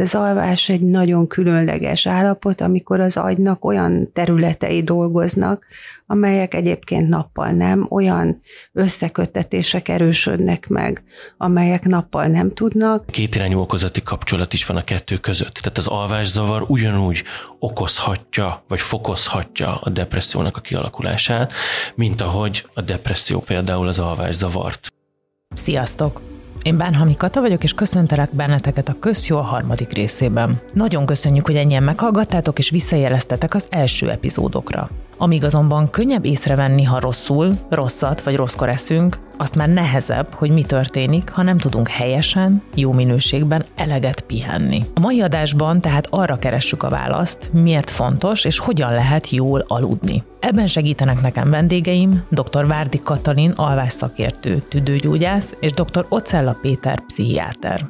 De az alvás egy nagyon különleges állapot, amikor az agynak olyan területei dolgoznak, amelyek egyébként nappal nem, olyan összeköttetések erősödnek meg, amelyek nappal nem tudnak. Kétirányú okozati kapcsolat is van a kettő között. Tehát az alvászavar ugyanúgy okozhatja, vagy fokozhatja a depressziónak a kialakulását, mint ahogy a depresszió például az alvászavart. Sziasztok! Én Bánhalmi Kata vagyok, és köszöntelek benneteket a Köszjó a harmadik részében. Nagyon köszönjük, hogy ennyien meghallgattátok, és visszajeleztetek az első epizódokra. Amíg azonban könnyebb észrevenni, ha rosszul, rosszat vagy rosszkor eszünk, azt már nehezebb, hogy mi történik, ha nem tudunk helyesen, jó minőségben eleget pihenni. A mai adásban tehát arra keressük a választ, miért fontos és hogyan lehet jól aludni. Ebben segítenek nekem vendégeim, dr. Várdi Katalin alvásszakértő, tüdőgyógyász és dr. Oczella Péter pszichiáter.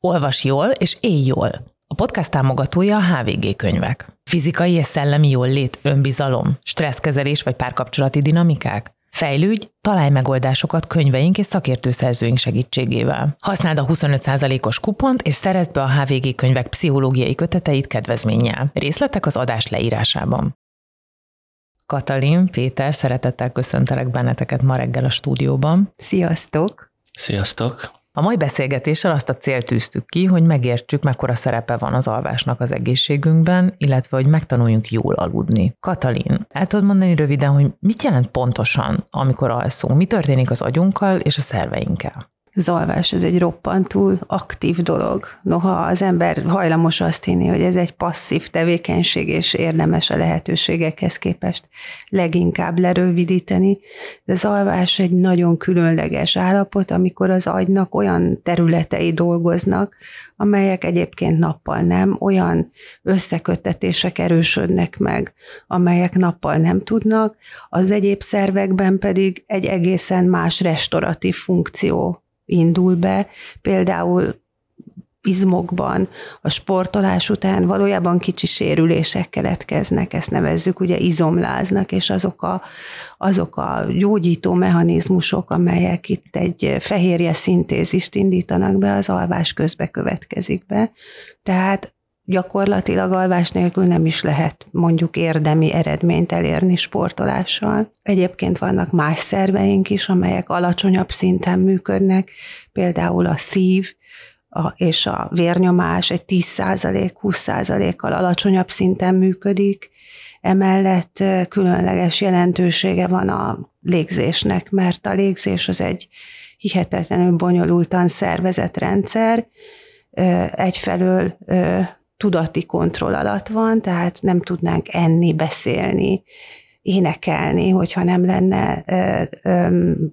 Olvas jól és élj jól! A podcast támogatója a HVG Könyvek. Fizikai és szellemi jólét, önbizalom, stresszkezelés vagy párkapcsolati dinamikák? Fejlődj, találj megoldásokat könyveink és szakértőszerzőink segítségével. Használd a 25%-os kupont és szerezd be a HVG Könyvek pszichológiai köteteit kedvezménnyel. Részletek az adás leírásában. Katalin, Péter, szeretettel köszöntelek benneteket ma reggel a stúdióban. Sziasztok! Sziasztok! A mai beszélgetéssel azt a célt tűztük ki, hogy megértsük, mekkora szerepe van az alvásnak az egészségünkben, illetve hogy megtanuljunk jól aludni. Katalin, el tudod mondani röviden, hogy mit jelent pontosan, amikor alszunk? Mi történik az agyunkkal és a szerveinkkel? Az alvás ez egy roppantúl aktív dolog. Noha az ember hajlamos azt hinni, hogy ez egy passzív tevékenység, és érdemes a lehetőségekhez képest leginkább lerövidíteni, de az alvás egy nagyon különleges állapot, amikor az agynak olyan területei dolgoznak, amelyek egyébként nappal nem, olyan összeköttetések erősödnek meg, amelyek nappal nem tudnak, az egyéb szervekben pedig egy egészen más restauratív funkció indul be, például izmokban, a sportolás után valójában kicsi sérülések keletkeznek, ezt nevezzük, ugye izomláznak, és azok a gyógyító mechanizmusok, amelyek itt egy fehérje szintézist indítanak be, az alvás közbe következik be. Tehát gyakorlatilag alvás nélkül nem is lehet mondjuk érdemi eredményt elérni sportolással. Egyébként vannak más szerveink is, amelyek alacsonyabb szinten működnek, például a szív és a vérnyomás egy 10%-20%-kal alacsonyabb szinten működik. Emellett különleges jelentősége van a légzésnek, mert a légzés az egy hihetetlenül bonyolultan szervezett rendszer, egyfelől tudati kontroll alatt van, tehát nem tudnánk enni, beszélni, énekelni, hogyha nem lenne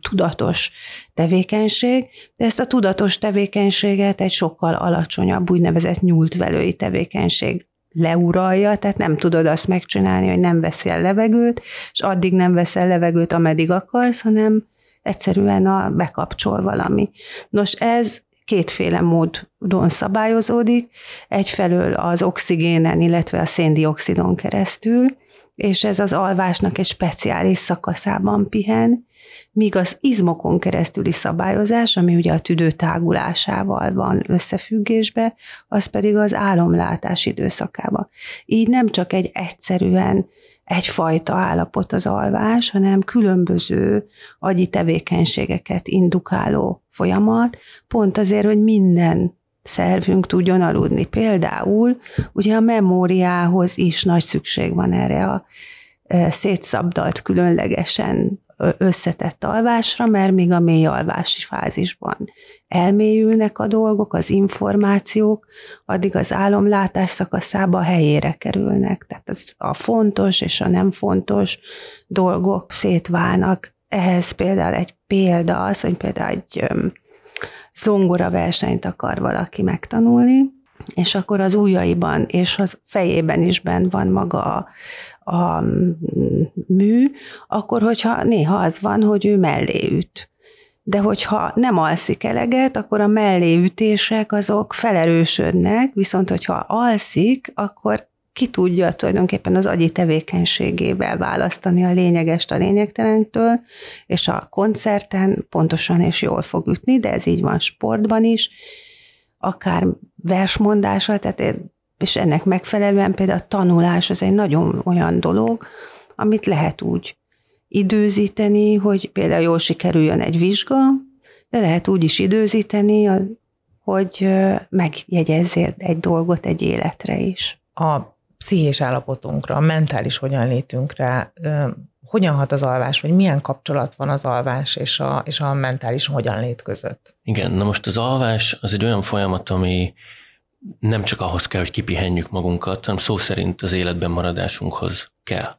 tudatos tevékenység, de ezt a tudatos tevékenységet egy sokkal alacsonyabb, úgynevezett nyúltvelői tevékenység leuralja, tehát nem tudod azt megcsinálni, hogy nem veszel levegőt, és addig nem veszel levegőt, ameddig akarsz, hanem egyszerűen bekapcsol valami. Nos, ez kétféle módon szabályozódik, egyfelől az oxigénen, illetve a széndioxidon keresztül, és ez az alvásnak egy speciális szakaszában pihen, míg az izmokon keresztüli szabályozás, ami ugye a tüdő tágulásával van összefüggésbe, az pedig az álomlátás időszakában. Így nem csak egy egyszerűen egyfajta állapot az alvás, hanem különböző agyi tevékenységeket indukáló folyamat, pont azért, hogy minden szervünk tudjon aludni. Például ugye a memóriához is nagy szükség van erre a szétszabdalt, különlegesen összetett alvásra, mert még a mély alvási fázisban elmélyülnek a dolgok, az információk, addig az álomlátás szakaszába helyére kerülnek. Tehát az a fontos és a nem fontos dolgok szétválnak. Ehhez például egy példa az, hogy például egy zongoraversenyt akar valaki megtanulni, és akkor az ujjaiban és az fejében is bent van maga a mű, akkor hogyha néha az van, hogy ő mellé üt. De hogyha nem alszik eleget, akkor a melléütések azok felerősödnek, viszont hogyha alszik, akkor ki tudja tulajdonképpen az agyi tevékenységével választani a lényegest a lényegtelentől, és a koncerten pontosan és jól fog ütni, de ez így van sportban is, akár versmondással, tehát és ennek megfelelően például a tanulás az egy nagyon olyan dolog, amit lehet úgy időzíteni, hogy például jól sikerüljön egy vizsga, de lehet úgy is időzíteni, hogy megjegyezzél egy dolgot egy életre is. A pszichés állapotunkra, a mentális hogyanlétünkre, hogyan hat az alvás, vagy milyen kapcsolat van az alvás és a mentális hogyanlét között? Igen, na most az alvás az egy olyan folyamat, ami nem csak ahhoz kell, hogy kipihenjük magunkat, hanem szó szerint az életben maradásunkhoz kell.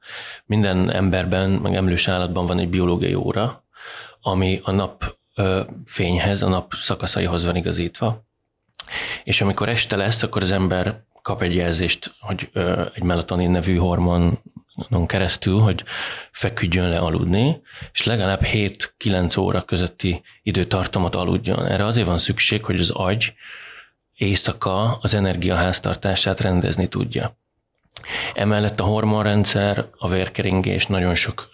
Minden emberben, meg emlős állatban van egy biológiai óra, ami a nap fényhez, a nap szakaszaihoz van igazítva, és amikor este lesz, akkor az ember kap egy jelzést, hogy egy melatonin nevű hormonon keresztül, hogy feküdjön le aludni, és legalább 7-9 óra közötti időtartamot aludjon. Erre azért van szükség, hogy az agy éjszaka az energiaháztartását rendezni tudja. Emellett a hormonrendszer, a vérkeringés, nagyon sok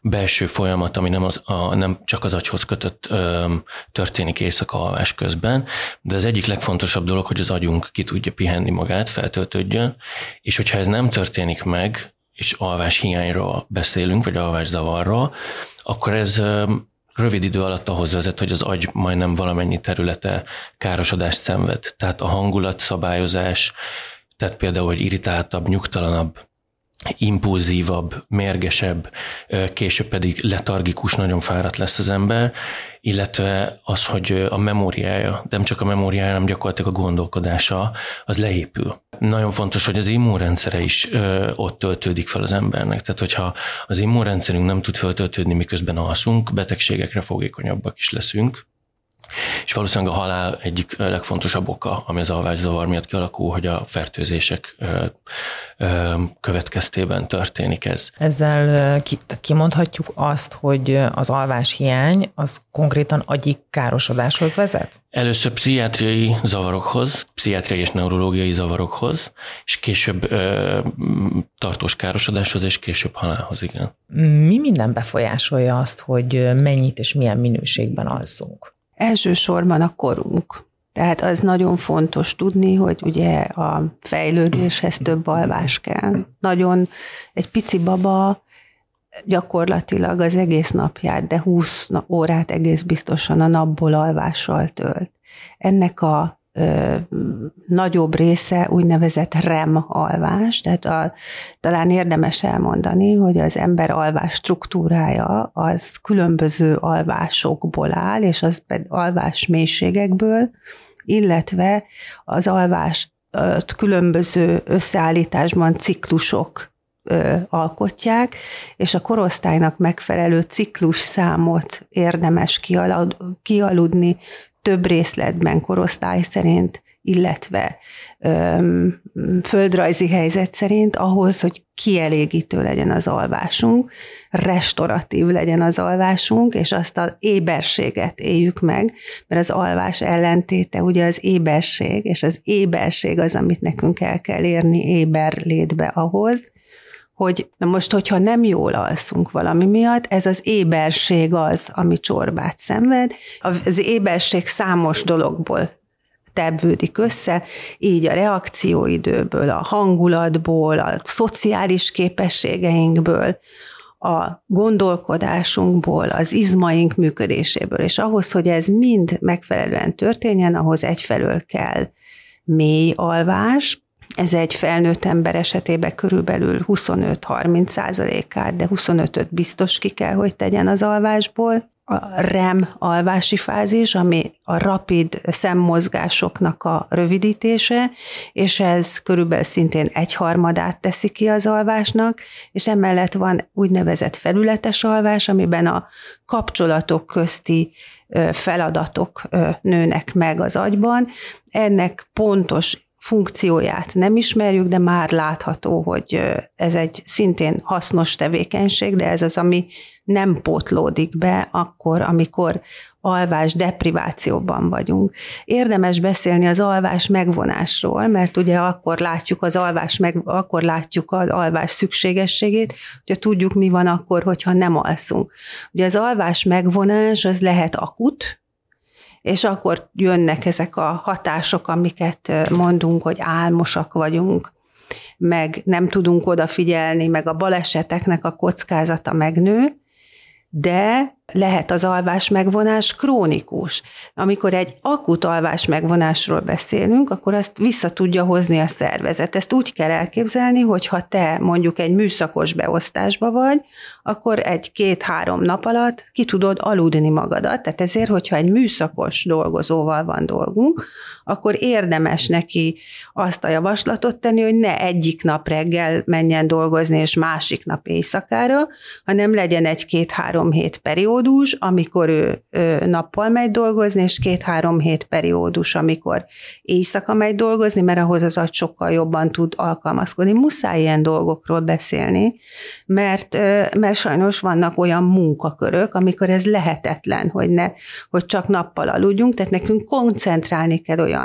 belső folyamat, ami nem csak az agyhoz kötött történik éjszaka alvás közben, de az egyik legfontosabb dolog, hogy az agyunk ki tudja pihenni magát, feltöltődjön, és hogyha ez nem történik meg, és alvás hiányról beszélünk, vagy alvás zavarról, akkor ez rövid idő alatt ahhoz vezet, hogy az agy majdnem valamennyi területe károsodást szenved. Tehát a hangulat szabályozás, tehát például, hogy irritáltabb, nyugtalanabb, impulzívabb, mérgesebb, később pedig letargikus, nagyon fáradt lesz az ember, illetve az, hogy a memóriája, nem csak a memóriája, hanem gyakorlatilag a gondolkodása, az leépül. Nagyon fontos, hogy az immunrendszere is ott töltődik fel az embernek. Tehát, hogyha az immunrendszerünk nem tud feltöltődni, miközben alszunk, betegségekre fogékonyabbak is leszünk. És valószínűleg a halál egyik legfontosabb oka, ami az alvászavar miatt kialakul, hogy a fertőzések következtében történik ez. Ezzel kimondhatjuk azt, hogy az alváshiány az konkrétan agyi károsodáshoz vezet? Először pszichiátriai zavarokhoz, pszichiátriai és neurológiai zavarokhoz, és később tartós károsodáshoz, és később halálhoz, igen. Mi minden befolyásolja azt, hogy mennyit és milyen minőségben alszunk? Elsősorban a korunk. Tehát az nagyon fontos tudni, hogy ugye a fejlődéshez több alvás kell. Nagyon egy pici baba gyakorlatilag az egész napját, de 20 órát egész biztosan a napból alvással tölt. Ennek a nagyobb része úgynevezett REM alvás, tehát talán érdemes elmondani, hogy az ember alvás struktúrája az különböző alvásokból áll, és az alvás mélységekből, illetve az alvás különböző összeállításban ciklusok alkotják, és a korosztálynak megfelelő ciklus számot érdemes kialudni, több részletben korosztály szerint, illetve földrajzi helyzet szerint ahhoz, hogy kielégítő legyen az alvásunk, restauratív legyen az alvásunk, és azt az éberséget éljük meg, mert az alvás ellentéte ugye az éberség, és az éberség az, amit nekünk el kell érni éberlétbe ahhoz, hogy na most, hogyha nem jól alszunk valami miatt, ez az éberség az, ami csorbát szenved. Az éberség számos dologból tevődik össze, így a reakcióidőből, a hangulatból, a szociális képességeinkből, a gondolkodásunkból, az izmaink működéséből, és ahhoz, hogy ez mind megfelelően történjen, ahhoz egyfelől kell mély alvás. Ez egy felnőtt ember esetében körülbelül 25-30%-át, de 25-öt biztos ki kell, hogy tegyen az alvásból. A REM alvási fázis, ami a rapid szemmozgásoknak a rövidítése, és ez körülbelül szintén 1/3 teszi ki az alvásnak, és emellett van úgynevezett felületes alvás, amiben a kapcsolatok közti feladatok nőnek meg az agyban. Ennek pontos funkcióját nem ismerjük, de már látható, hogy ez egy szintén hasznos tevékenység, de ez az, ami nem pótlódik be akkor, amikor alvás deprivációban vagyunk. Érdemes beszélni az alvás megvonásról, mert ugye akkor látjuk az alvás, szükségességét, hogyha tudjuk, mi van akkor, hogyha nem alszunk. Ugye az alvás megvonás az lehet akut, és akkor jönnek ezek a hatások, amiket mondunk, hogy álmosak vagyunk, meg nem tudunk odafigyelni, meg a baleseteknek a kockázata megnő, de lehet az alvás megvonás krónikus. Amikor egy akut alvás megvonásról beszélünk, akkor azt vissza tudja hozni a szervezet. Ezt úgy kell elképzelni, hogy ha te mondjuk egy műszakos beosztásba vagy, akkor egy-két-három nap alatt ki tudod aludni magadat. Tehát ezért, hogyha egy műszakos dolgozóval van dolgunk, akkor érdemes neki azt a javaslatot tenni, hogy ne egyik nap reggel menjen dolgozni, és másik nap éjszakára, hanem legyen egy-két-három hét periódus, amikor ő nappal megy dolgozni, és 2-3 hét periódus, amikor éjszaka megy dolgozni, mert ahhoz az agy sokkal jobban tud alkalmazkodni. Muszáj ilyen dolgokról beszélni, mert sajnos vannak olyan munkakörök, amikor ez lehetetlen, hogy csak nappal aludjunk, tehát nekünk koncentrálni kell olyan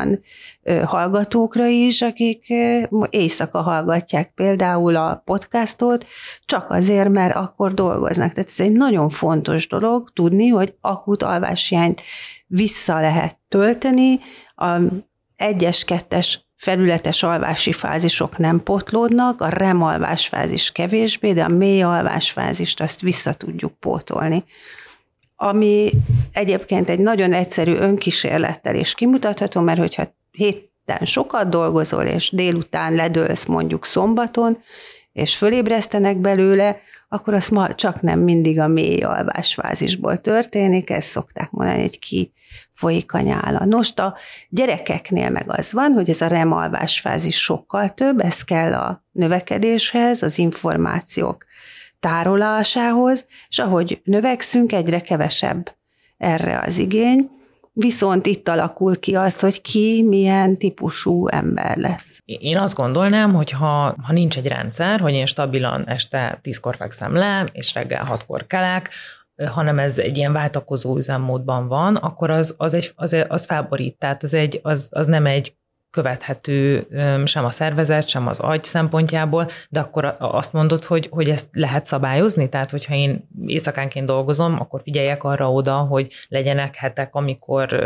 hallgatókra is, akik éjszaka hallgatják például a podcastot, csak azért, mert akkor dolgoznak. Tehát ez egy nagyon fontos dolog tudni, hogy akut alváshiányt vissza lehet tölteni, a 1-es, 2-es felületes alvási fázisok nem potlódnak, a REM alvás fázis kevésbé, de a mély alvás fázist azt vissza tudjuk pótolni. Ami egyébként egy nagyon egyszerű önkísérlettel is kimutatható, mert hogyha héten sokat dolgozol, és délután ledőlsz mondjuk szombaton, és fölébresztenek belőle, akkor az ma csak nem mindig a mély alvás fázisból történik, ezt szokták mondani, hogy kifolyik a nyála. Nos, a gyerekeknél meg az van, hogy ez a REM alvás fázis sokkal több, ez kell a növekedéshez, az információk tárolásához, és ahogy növekszünk, egyre kevesebb erre az igény. Viszont itt alakul ki az, hogy ki milyen típusú ember lesz. Én azt gondolnám, hogy ha nincs egy rendszer, hogy én stabilan este 10-kor fekszem le, és reggel 6-kor kelek, hanem ez egy ilyen váltakozó üzemmódban van, akkor az felborít, tehát az nem egy követhető sem a szervezet, sem az agy szempontjából, de akkor azt mondod, hogy ezt lehet szabályozni? Tehát, hogyha én éjszakánként dolgozom, akkor figyeljek arra oda, hogy legyenek hetek, amikor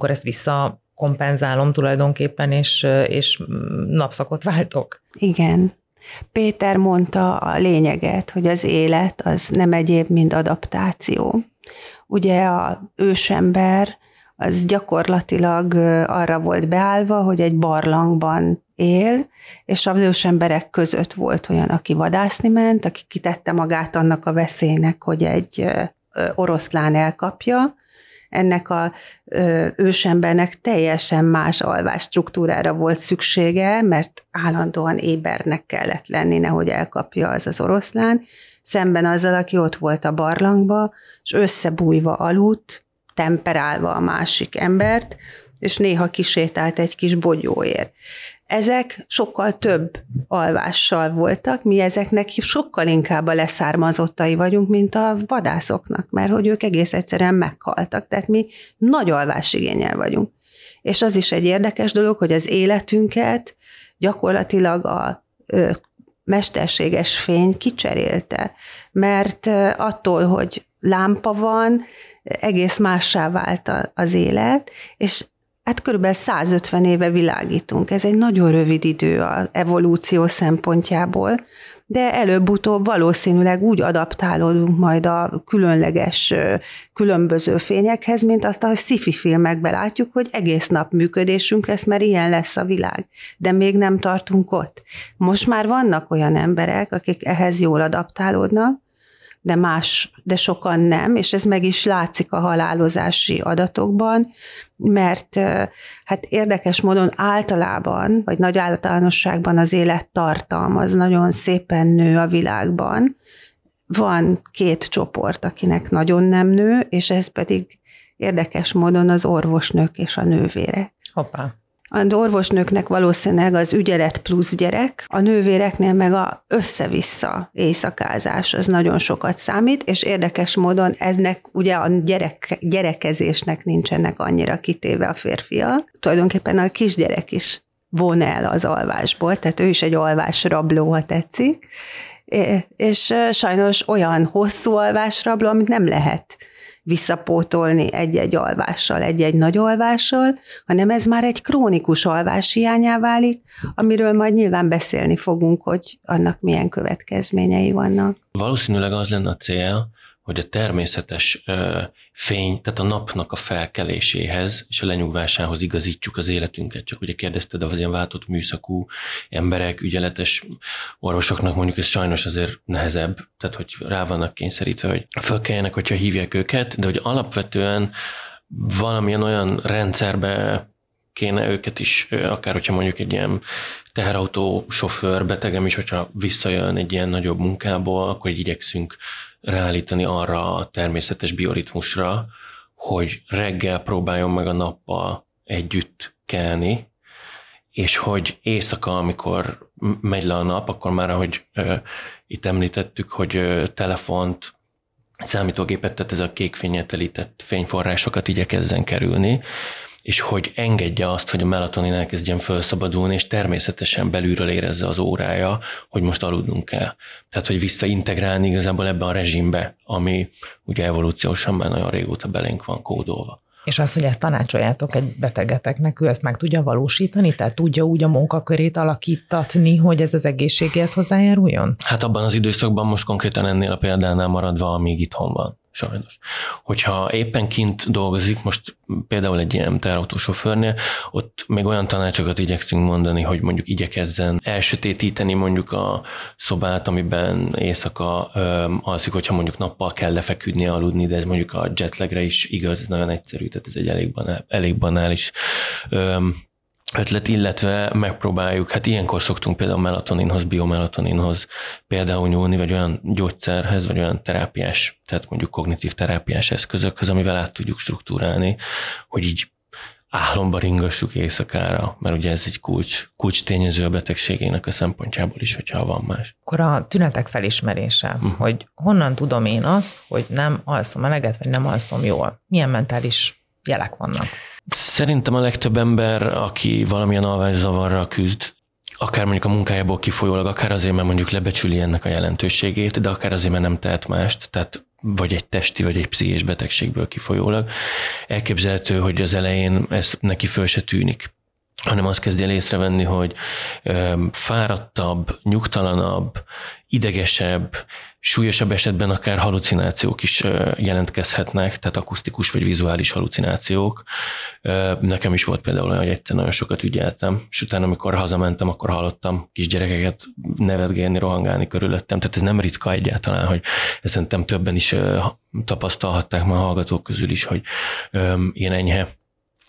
ezt visszakompenzálom tulajdonképpen, és napszakot váltok? Igen. Péter mondta a lényeget, hogy az élet az nem egyéb, mint adaptáció. Ugye az ősember az gyakorlatilag arra volt beállva, hogy egy barlangban él, és az ősemberek között volt olyan, aki vadászni ment, aki kitette magát annak a veszélynek, hogy egy oroszlán elkapja. Ennek az ősembernek teljesen más alvás struktúrára volt szüksége, mert állandóan ébernek kellett lenni, nehogy elkapja az oroszlán, szemben azzal, aki ott volt a barlangba, és összebújva aludt, temperálva a másik embert, és néha kisétált egy kis bogyóért. Ezek sokkal több alvással voltak, mi ezeknek sokkal inkább a leszármazottai vagyunk, mint a vadászoknak, mert hogy ők egész egyszerűen meghaltak, tehát mi nagy alvásigénnyel vagyunk. És az is egy érdekes dolog, hogy az életünket gyakorlatilag a mesterséges fény kicserélte, mert attól, hogy lámpa van, egész mássá vált az élet, és hát körülbelül 150 éve világítunk. Ez egy nagyon rövid idő az evolúció szempontjából, de előbb-utóbb valószínűleg úgy adaptálódunk majd a különleges, különböző fényekhez, mint azt a sci-fi filmekben látjuk, hogy egész nap működésünk lesz, mert ilyen lesz a világ. De még nem tartunk ott. Most már vannak olyan emberek, akik ehhez jól adaptálódnak, de sokan nem, és ez meg is látszik a halálozási adatokban, mert hát érdekes módon általában, vagy nagy általánosságban az élettartam az nagyon szépen nő a világban. Van 2 csoport, akinek nagyon nem nő, és ez pedig érdekes módon az orvosnők és a nővérek. Hoppá. Az orvosnőknek valószínűleg az ügyelet plusz gyerek, a nővéreknél meg a össze-vissza éjszakázás, az nagyon sokat számít, és érdekes módon eznek ugye a gyerekezésnek nincsenek annyira kitéve a férfiak. Tulajdonképpen a kisgyerek is von el az alvásból, tehát ő is egy alvásrabló, ha tetszik, és sajnos olyan hosszú alvásrabló, amit nem lehet visszapótolni egy-egy alvással, egy-egy nagy alvással, hanem ez már egy krónikus alvás hiányá válik, amiről majd nyilván beszélni fogunk, hogy annak milyen következményei vannak. Valószínűleg az lenne a cél, hogy a természetes fény, tehát a napnak a felkeléséhez és a lenyugvásához igazítsuk az életünket. Csak ugye kérdezted, az ilyen váltott műszakú emberek, ügyeletes orvosoknak mondjuk ez sajnos azért nehezebb, tehát hogy rá vannak kényszerítve, hogy fölkeljenek, hogyha hívják őket, de hogy alapvetően valamilyen olyan rendszerbe kéne őket is, akár hogyha mondjuk egy ilyen teherautó sofőr betegem is, hogyha visszajön egy ilyen nagyobb munkából, akkor igyekszünk ráállítani arra a természetes bioritmusra, hogy reggel próbáljon meg a nappal együtt kelni, és hogy éjszaka, amikor megy le a nap, akkor már, ahogy itt említettük, hogy telefont, számítógépet, tehát ez a kékfénnyel telített fényforrásokat igyekezzen kerülni, és hogy engedje azt, hogy a melatonin elkezdjen felszabadulni, és természetesen belülről érezze az órája, hogy most aludnunk kell. Tehát, hogy visszaintegrálni igazából ebbe a rezsimbe, ami ugye evolúciósan már nagyon régóta belénk van kódolva. És az, hogy ezt tanácsoljátok egy betegeteknek, ő ezt meg tudja valósítani? Tehát tudja úgy a munkakörét alakítatni, hogy ez az egészségéhez hozzájáruljon? Hát abban az időszakban most konkrétan ennél a példánál maradva, amíg itthon van. Sajnos. Hogyha éppen kint dolgozik, most például egy ilyen teherautósofőrnél, ott még olyan tanácsokat igyekszünk mondani, hogy mondjuk igyekezzen elsötétíteni mondjuk a szobát, amiben éjszaka alszik, hogyha mondjuk nappal kell lefeküdni, aludni, de ez mondjuk a jetlagre is igaz, ez nagyon egyszerű, tehát ez egy elég banális ötlet, illetve megpróbáljuk, hát ilyenkor szoktunk például melatoninhoz, biomelatoninhoz például nyúlni, vagy olyan gyógyszerhez, vagy olyan terápiás, tehát mondjuk kognitív terápiás eszközökhöz, amivel át tudjuk struktúrálni, hogy így álomba ringassuk éjszakára, mert ugye ez egy kulcs tényező a betegségének a szempontjából is, hogyha van más. Akkor a tünetek felismerése, hogy honnan tudom én azt, hogy nem alszom eleget, vagy nem alszom jól. Milyen mentális jelek vannak? Szerintem a legtöbb ember, aki valamilyen alvászavarral küzd, akár mondjuk a munkájából kifolyólag, akár azért, mert mondjuk lebecsüli ennek a jelentőségét, de akár azért, mert nem tehet mást, tehát vagy egy testi, vagy egy pszichés betegségből kifolyólag, elképzelhető, hogy az elején ez neki föl se tűnik, hanem azt kezdje el észrevenni, hogy fáradtabb, nyugtalanabb, idegesebb, súlyosabb esetben akár halucinációk is jelentkezhetnek, tehát akusztikus vagy vizuális halucinációk. Nekem is volt például olyan, hogy egyszer nagyon sokat ügyeltem, és utána, amikor hazamentem, akkor hallottam kisgyerekeket nevetgélni, rohangálni körülöttem. Tehát ez nem ritka egyáltalán, hogy ezt szerintem többen is tapasztalhatták már hallgatók közül is, hogy ilyen enyhe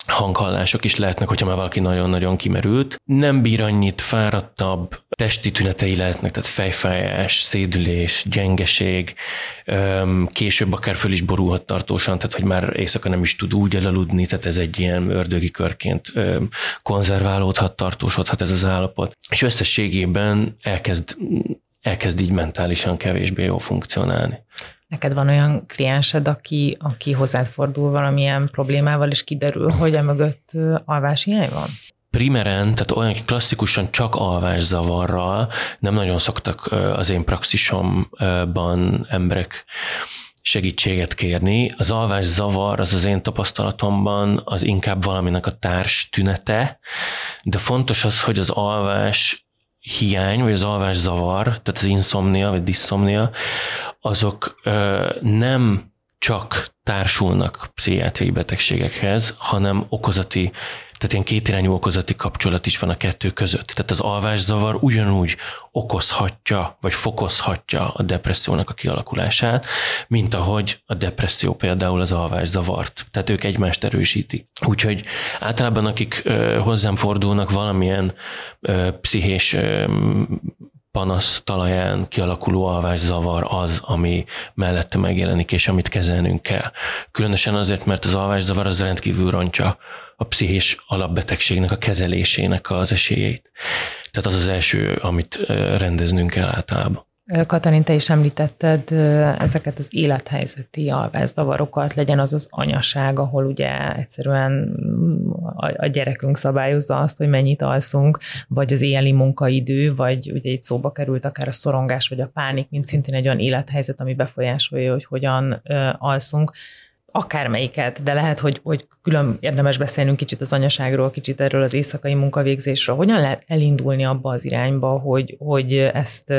hanghallások is lehetnek, hogyha már valaki nagyon-nagyon kimerült. Nem bír annyit, fáradtabb, testi tünetei lehetnek, tehát fejfájás, szédülés, gyengeség, később akár föl is borulhat tartósan, tehát hogy már éjszaka nem is tud úgy elaludni, tehát ez egy ilyen ördögi körként konzerválódhat, tartósodhat ez az állapot. És összességében elkezd így mentálisan kevésbé jól funkcionálni. Neked van olyan kliensed, aki hozzád fordul valamilyen problémával, és kiderül, hogy emögött alváshiány van? Primeren, tehát olyan klasszikusan csak alvászavarral nem nagyon szoktak az én praxisomban emberek segítséget kérni. Az alvászavar az én tapasztalatomban az inkább valaminek a társ tünete, de fontos az, hogy az alvás hiány, vagy az alvászavar, tehát az inszomnia, vagy diszomnia, azok nem csak társulnak pszichiátriai betegségekhez, hanem okozati, tehát ilyen kétirányú okozati kapcsolat is van a kettő között. Tehát az alvászavar ugyanúgy okozhatja, vagy fokozhatja a depressziónak a kialakulását, mint ahogy a depresszió például az alvászavart. Tehát ők egymást erősítik. Úgyhogy általában akik hozzám fordulnak valamilyen pszichés panasz talaján kialakuló alvászavar az, ami mellette megjelenik, és amit kezelnünk kell. Különösen azért, mert az alvászavar az rendkívül rontja a pszichés alapbetegségnek a kezelésének az esélyeit. Tehát az az első, amit rendeznünk kell általában. Katalin, te is említetted ezeket az élethelyzeti alvászavarokat, legyen az az anyaság, ahol ugye egyszerűen a gyerekünk szabályozza azt, hogy mennyit alszunk, vagy az éjjeli munkaidő, vagy ugye itt szóba került akár a szorongás, vagy a pánik, mint szintén egy olyan élethelyzet, ami befolyásolja, hogy hogyan alszunk. Akármelyiket, de lehet, hogy külön érdemes beszélnünk kicsit az anyaságról, kicsit erről az éjszakai munkavégzésről. Hogyan lehet elindulni abba az irányba, hogy ezt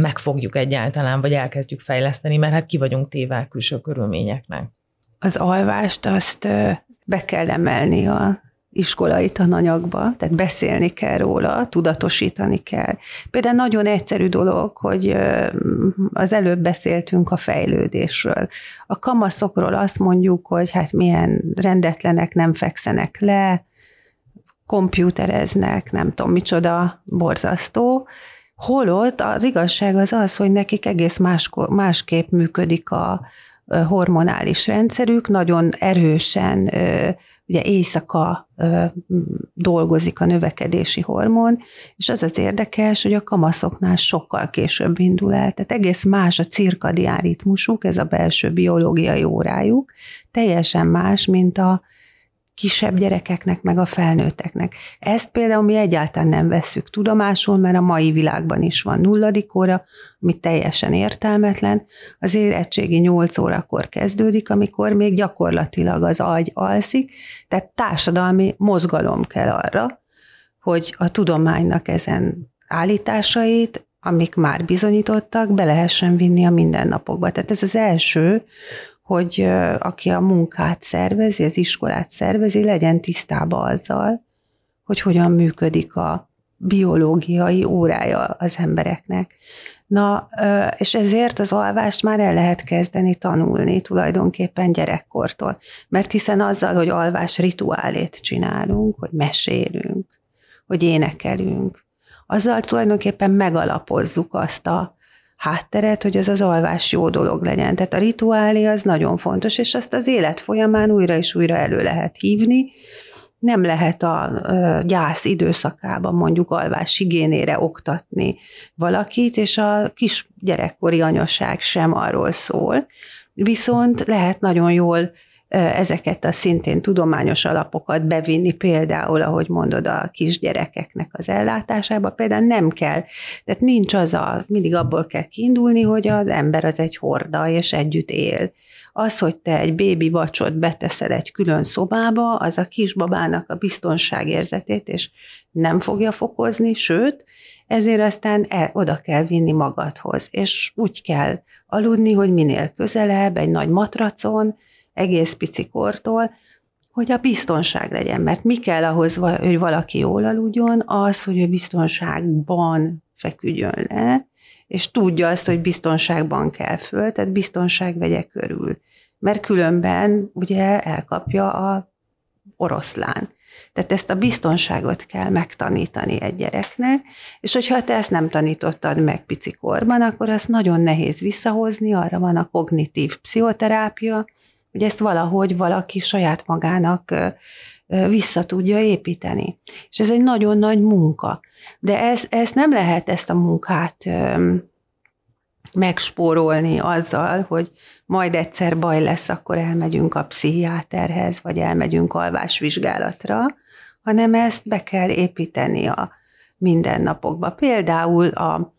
megfogjuk egyáltalán, vagy elkezdjük fejleszteni, mert hát ki vagyunk téve külső körülményeknek. Az alvást azt be kell emelni a iskolai tananyagba, tehát beszélni kell róla, tudatosítani kell. Például nagyon egyszerű dolog, hogy az előbb beszéltünk a fejlődésről. A kamaszokról azt mondjuk, hogy hát milyen rendetlenek, nem fekszenek le, kompjútereznek, nem tudom micsoda, borzasztó. Holott az igazság az, hogy nekik egész másképp működik a hormonális rendszerük, nagyon erősen ugye éjszaka dolgozik a növekedési hormon, és az az érdekes, hogy a kamaszoknál sokkal később indul el, tehát egész más a cirkadián ritmusuk, ez a belső biológiai órájuk, teljesen más, mint a kisebb gyerekeknek, meg a felnőtteknek. Ezt például mi egyáltalán nem vesszük tudomásul, mert a mai világban is van 0. óra, ami teljesen értelmetlen. Az érettségi 8 órakor kezdődik, amikor még gyakorlatilag az agy alszik, tehát társadalmi mozgalom kell arra, hogy a tudománynak ezen állításait, amik már bizonyítottak, be lehessen vinni a mindennapokba. Tehát ez az első, hogy aki a munkát szervezi, az iskolát szervezi, legyen tisztában azzal, hogy hogyan működik a biológiai órája az embereknek. Na, és ezért az alvást már el lehet kezdeni tanulni tulajdonképpen gyerekkortól. Mert hiszen azzal, hogy alvás rituálét csinálunk, hogy mesélünk, hogy énekelünk, azzal tulajdonképpen megalapozzuk azt a hátteret, hogy az alvás jó dolog legyen. Tehát a rituálé az nagyon fontos, és azt az élet folyamán újra és újra elő lehet hívni. Nem lehet a gyász időszakában mondjuk alvás higiénére oktatni valakit, és a kis gyerekkori anyaság sem arról szól. Viszont lehet nagyon jól ezeket a szintén tudományos alapokat bevinni, például, ahogy mondod, a kisgyerekeknek az ellátásába, például nem kell, tehát nincs mindig abból kell kiindulni, hogy az ember az egy horda, és együtt él. Az, hogy te egy bébi vacsot beteszel egy külön szobába, az a kisbabának a biztonságérzetét, és nem fogja fokozni, sőt, ezért aztán oda kell vinni magadhoz, és úgy kell aludni, hogy minél közelebb, egy nagy matracon, egész pici kortól, hogy a biztonság legyen, mert mi kell ahhoz, hogy valaki jól aludjon, az, hogy ő biztonságban feküdjön le, és tudja azt, hogy biztonságban kell föl, tehát biztonság vegye körül, mert különben ugye elkapja a oroszlán. Tehát ezt a biztonságot kell megtanítani egy gyereknek, és hogyha te ezt nem tanítottad meg picikorban, akkor azt nagyon nehéz visszahozni, arra van a kognitív pszichoterápia, hogy ezt valahogy valaki saját magának vissza tudja építeni. És ez egy nagyon nagy munka. De ezt nem lehet ezt a munkát megspórolni azzal, hogy majd egyszer baj lesz, akkor elmegyünk a pszichiáterhez, vagy elmegyünk alvásvizsgálatra, hanem ezt be kell építeni a mindennapokba. Például a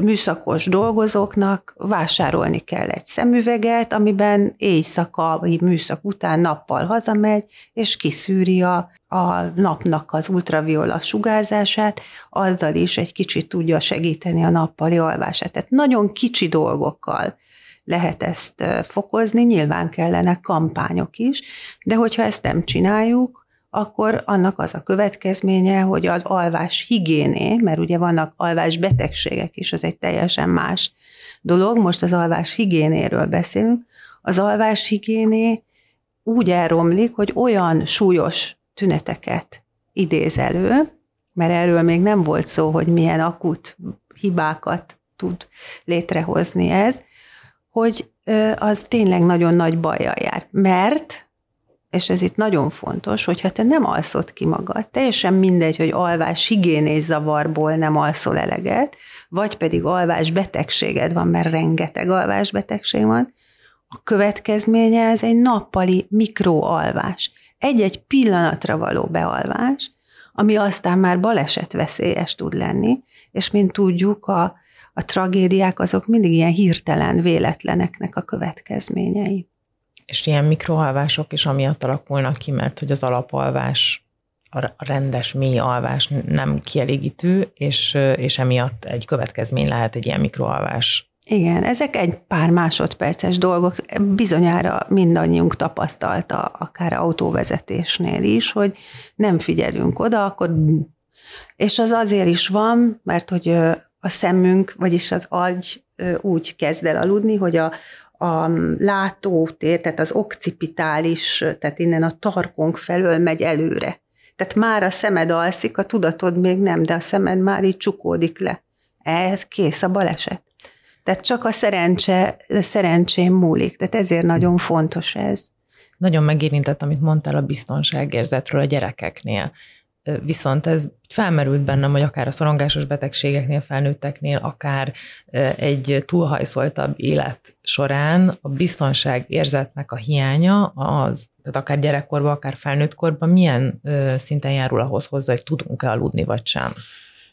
műszakos dolgozóknak vásárolni kell egy szemüveget, amiben éjszaka, vagy műszak után nappal hazamegy, és kiszűri a napnak az ultraviola sugárzását, azzal is egy kicsit tudja segíteni a nappali alvását. Tehát nagyon kicsi dolgokkal lehet ezt fokozni, nyilván kellenek kampányok is, de hogyha ezt nem csináljuk, akkor annak az a következménye, hogy az alvás higiéné, mert ugye vannak alvás betegségek is, az egy teljesen más dolog, most az alvás higiénéről beszélünk, az alvás higiéné úgy elromlik, hogy olyan súlyos tüneteket idéz elő, mert erről még nem volt szó, hogy milyen akut hibákat tud létrehozni ez, hogy az tényleg nagyon nagy bajjal jár, mert és ez itt nagyon fontos, hogyha te nem alszod ki magad, teljesen mindegy, hogy alvás higiénés zavarból nem alszol eleget, vagy pedig alvás betegséged van, mert rengeteg alvás betegség van, a következménye ez egy nappali mikroalvás. Egy-egy pillanatra való bealvás, ami aztán már balesetveszélyes tud lenni, és mint tudjuk, a tragédiák azok mindig ilyen hirtelen véletleneknek a következményei. És ilyen mikroalvások is amiatt alakulnak ki, mert hogy az alapalvás, a rendes mély alvás nem kielégítő, és emiatt egy következmény lehet egy ilyen mikroalvás. Igen, ezek egy pár másodperces dolgok, bizonyára mindannyiunk tapasztalta, akár autóvezetésnél is, hogy nem figyelünk oda, akkor... És az azért is van, mert hogy a szemünk, vagyis az agy úgy kezd el aludni, hogy a látótér, tehát az okcipitális, tehát innen a tarkónk felől megy előre. Tehát már a szemed alszik, a tudatod még nem, de a szemed már így csukódik le. Ez kész a baleset. Tehát csak a szerencsém múlik. Tehát ezért nagyon fontos ez. Nagyon megérintett, amit mondtál a biztonságérzetről a gyerekeknél. Viszont ez felmerült bennem, hogy akár a szorongásos betegségeknél, felnőtteknél, akár egy túlhajszoltabb élet során a biztonságérzetnek a hiánya az, tehát akár gyerekkorban, akár felnőttkorban milyen szinten járul ahhoz hozzá, hogy tudunk-e aludni, vagy sem?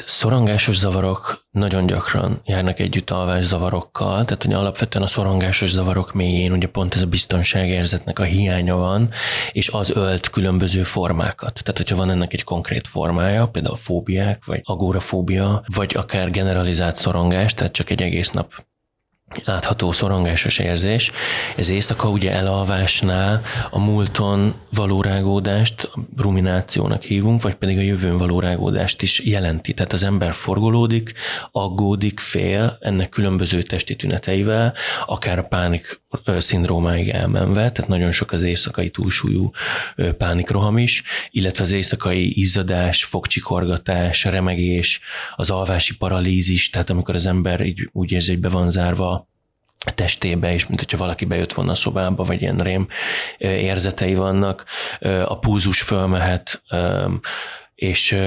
Szorongásos zavarok nagyon gyakran járnak együtt alvás zavarokkal, tehát hogy alapvetően a szorongásos zavarok mélyén ugye pont ez a biztonságérzetnek a hiánya van, és az ölt különböző formákat. Tehát hogyha van ennek egy konkrét formája, például fóbiák, vagy agórafóbia, vagy akár generalizált szorongás, tehát csak egy egész nap látható szorongásos érzés. Ez éjszaka ugye elalvásnál a múlton való rágódást ruminációnak hívunk, vagy pedig a jövőn való rágódást is jelenti. Tehát az ember forgolódik, aggódik, fél, ennek különböző testi tüneteivel, akár a pánik szindrómáig elmenve, tehát nagyon sok az éjszakai túlsúlyú pánikroham is, illetve az éjszakai izzadás, fogcsikorgatás, remegés, az alvási paralízis, tehát amikor az ember így úgy érzi, hogy be van zárva a testébe, és mint hogyha valaki bejött volna a szobába, vagy ilyen rém érzetei vannak, a pulzus fölmehet, és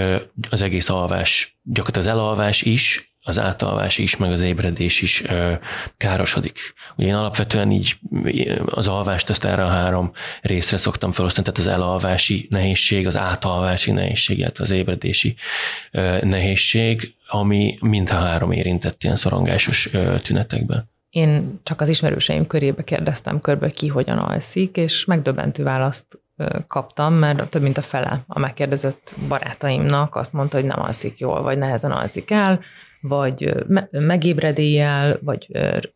az egész alvás, gyakorlatilag az elalvás is, az átalvás is, meg az ébredés is károsodik. Ugye én alapvetően így az alvást ezt erre a három részre szoktam felosztani, tehát az elalvási nehézség, az átalvási nehézség, illetve az ébredési nehézség, ami mindha három érintett ilyen szorongásos tünetekben. Én csak az ismerőseim körébe kérdeztem körbe, ki hogyan alszik, és megdöbbentő választ kaptam, mert több mint a fele a megkérdezett barátaimnak azt mondta, hogy nem alszik jól, vagy nehezen alszik el, vagy megébred éjjel, vagy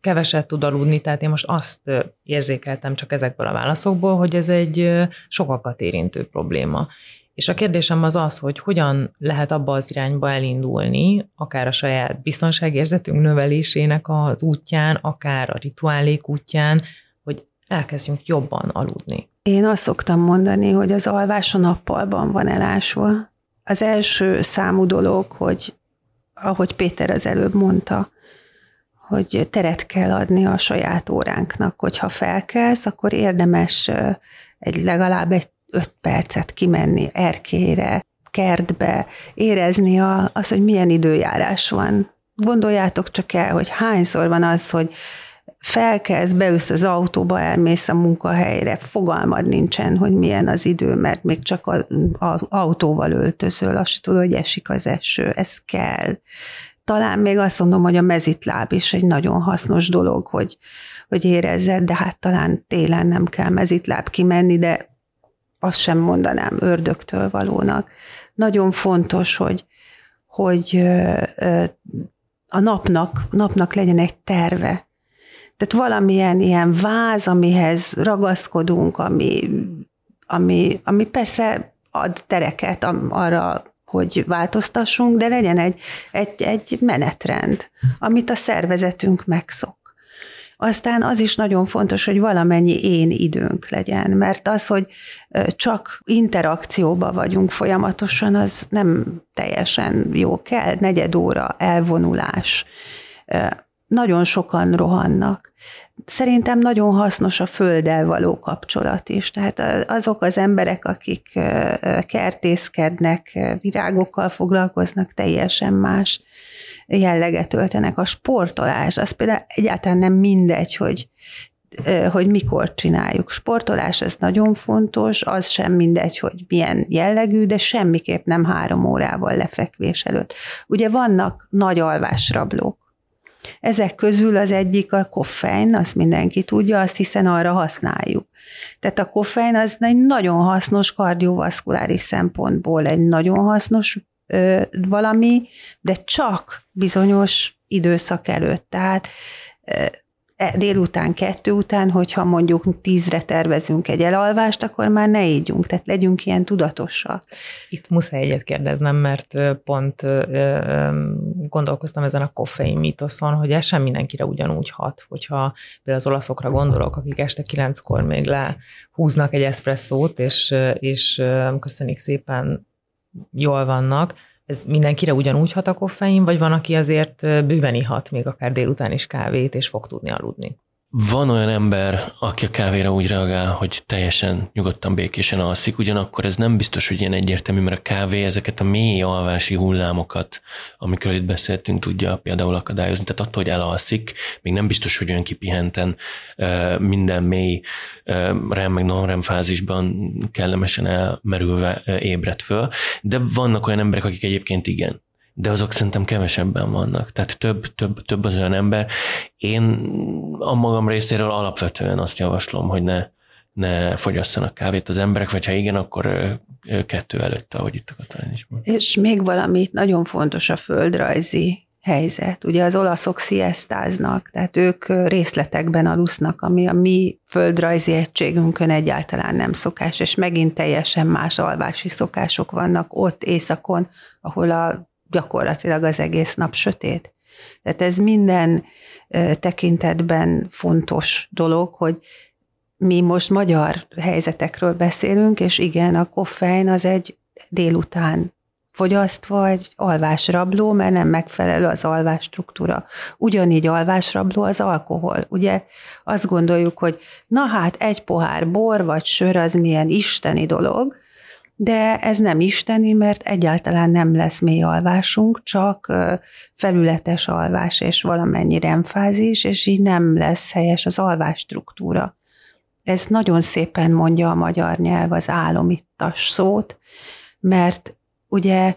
keveset tud aludni, tehát én most azt érzékeltem csak ezekből a válaszokból, hogy ez egy sokakat érintő probléma. És a kérdésem az az, hogy hogyan lehet abba az irányba elindulni, akár a saját biztonságérzetünk növelésének az útján, akár a rituálék útján, hogy elkezdjünk jobban aludni. Én azt szoktam mondani, hogy az alvás a nappalban van elásva. Az első számú dolog, hogy ahogy Péter az előbb mondta, hogy teret kell adni a saját óránknak, hogyha felkelsz, akkor érdemes legalább 5 percet kimenni erkélyre, kertbe, érezni az, hogy milyen időjárás van. Gondoljátok csak el, hogy hányszor van az, hogy felkelsz, beülsz az autóba, elmész a munkahelyre, fogalmad nincsen, hogy milyen az idő, mert még csak az autóval öltözöl, azt tudod, hogy esik az eső, ez kell. Talán még azt mondom, hogy a mezitláb is egy nagyon hasznos dolog, hogy érezzed, de hát talán télen nem kell mezitláb kimenni, de azt sem mondanám ördögtől valónak. Nagyon fontos, hogy a napnak legyen egy terve. Tehát valamilyen ilyen váz, amihez ragaszkodunk, ami persze ad tereket arra, hogy változtassunk, de legyen egy menetrend, amit a szervezetünk megszok. Aztán az is nagyon fontos, hogy valamennyi én időnk legyen, mert az, hogy csak interakcióban vagyunk folyamatosan, az nem teljesen jó, kell 1/4 óra elvonulás, nagyon sokan rohannak. Szerintem nagyon hasznos a földdel való kapcsolat is. Tehát azok az emberek, akik kertészkednek, virágokkal foglalkoznak, teljesen más jelleget öltenek. A sportolás, az például egyáltalán nem mindegy, hogy mikor csináljuk. Sportolás, ez nagyon fontos, az sem mindegy, hogy milyen jellegű, de semmiképp nem 3 órával lefekvés előtt. Ugye vannak nagy alvásrablók. Ezek közül az egyik a koffein, azt mindenki tudja, azt hiszen arra használjuk. Tehát a koffein az egy nagyon hasznos kardiovaszkuláris szempontból, egy nagyon hasznos valami, de csak bizonyos időszak előtt. Tehát délután 2 után, hogyha mondjuk 10-re tervezünk egy elalvást, akkor már ne ígyunk, tehát legyünk ilyen tudatosak. Itt muszáj egyet kérdeznem, mert pont gondolkoztam ezen a koffein mítoszon, hogy ez sem mindenkire ugyanúgy hat, hogyha például az olaszokra gondolok, akik este 9-kor még lehúznak egy eszpresszót, és köszönik szépen, jól vannak. Ez mindenkire ugyanúgy hat a koffein, vagy van, aki azért bőven ihat még akár délután is kávét, és fog tudni aludni? Van olyan ember, aki a kávéra úgy reagál, hogy teljesen nyugodtan, békésen alszik, ugyanakkor ez nem biztos, hogy ilyen egyértelmű, mert a kávé ezeket a mély alvási hullámokat, amikről itt beszéltünk, tudja például akadályozni. Tehát attól, hogy elalszik, még nem biztos, hogy olyan kipihenten minden mély REM meg non-REM fázisban kellemesen elmerülve ébred föl, de vannak olyan emberek, akik egyébként igen. De azok szerintem kevesebben vannak. Tehát több az olyan ember. Én a magam részéről alapvetően azt javaslom, hogy ne fogyasszanak kávét az emberek, vagy ha igen, akkor 2 előtt, ahogy itt a Katalin is mondta. És még valami nagyon fontos a földrajzi helyzet. Ugye az olaszok sziesztáznak, tehát ők részletekben alusznak, ami a mi földrajzi egységünkön egyáltalán nem szokás, és megint teljesen más alvási szokások vannak ott északon, ahol gyakorlatilag az egész nap sötét. Tehát ez minden tekintetben fontos dolog, hogy mi most magyar helyzetekről beszélünk, és igen, a koffein az egy délután fogyasztva egy alvásrabló, mert nem megfelelő az alvás struktúra. Ugyanígy alvásrabló az alkohol. Ugye azt gondoljuk, hogy na hát egy pohár bor vagy sör az milyen isteni dolog, de ez nem isteni, mert egyáltalán nem lesz mély alvásunk, csak felületes alvás és valamennyi REM-fázis, és így nem lesz helyes az alvás struktúra. Ez nagyon szépen mondja a magyar nyelv, az álomittas szót, mert ugye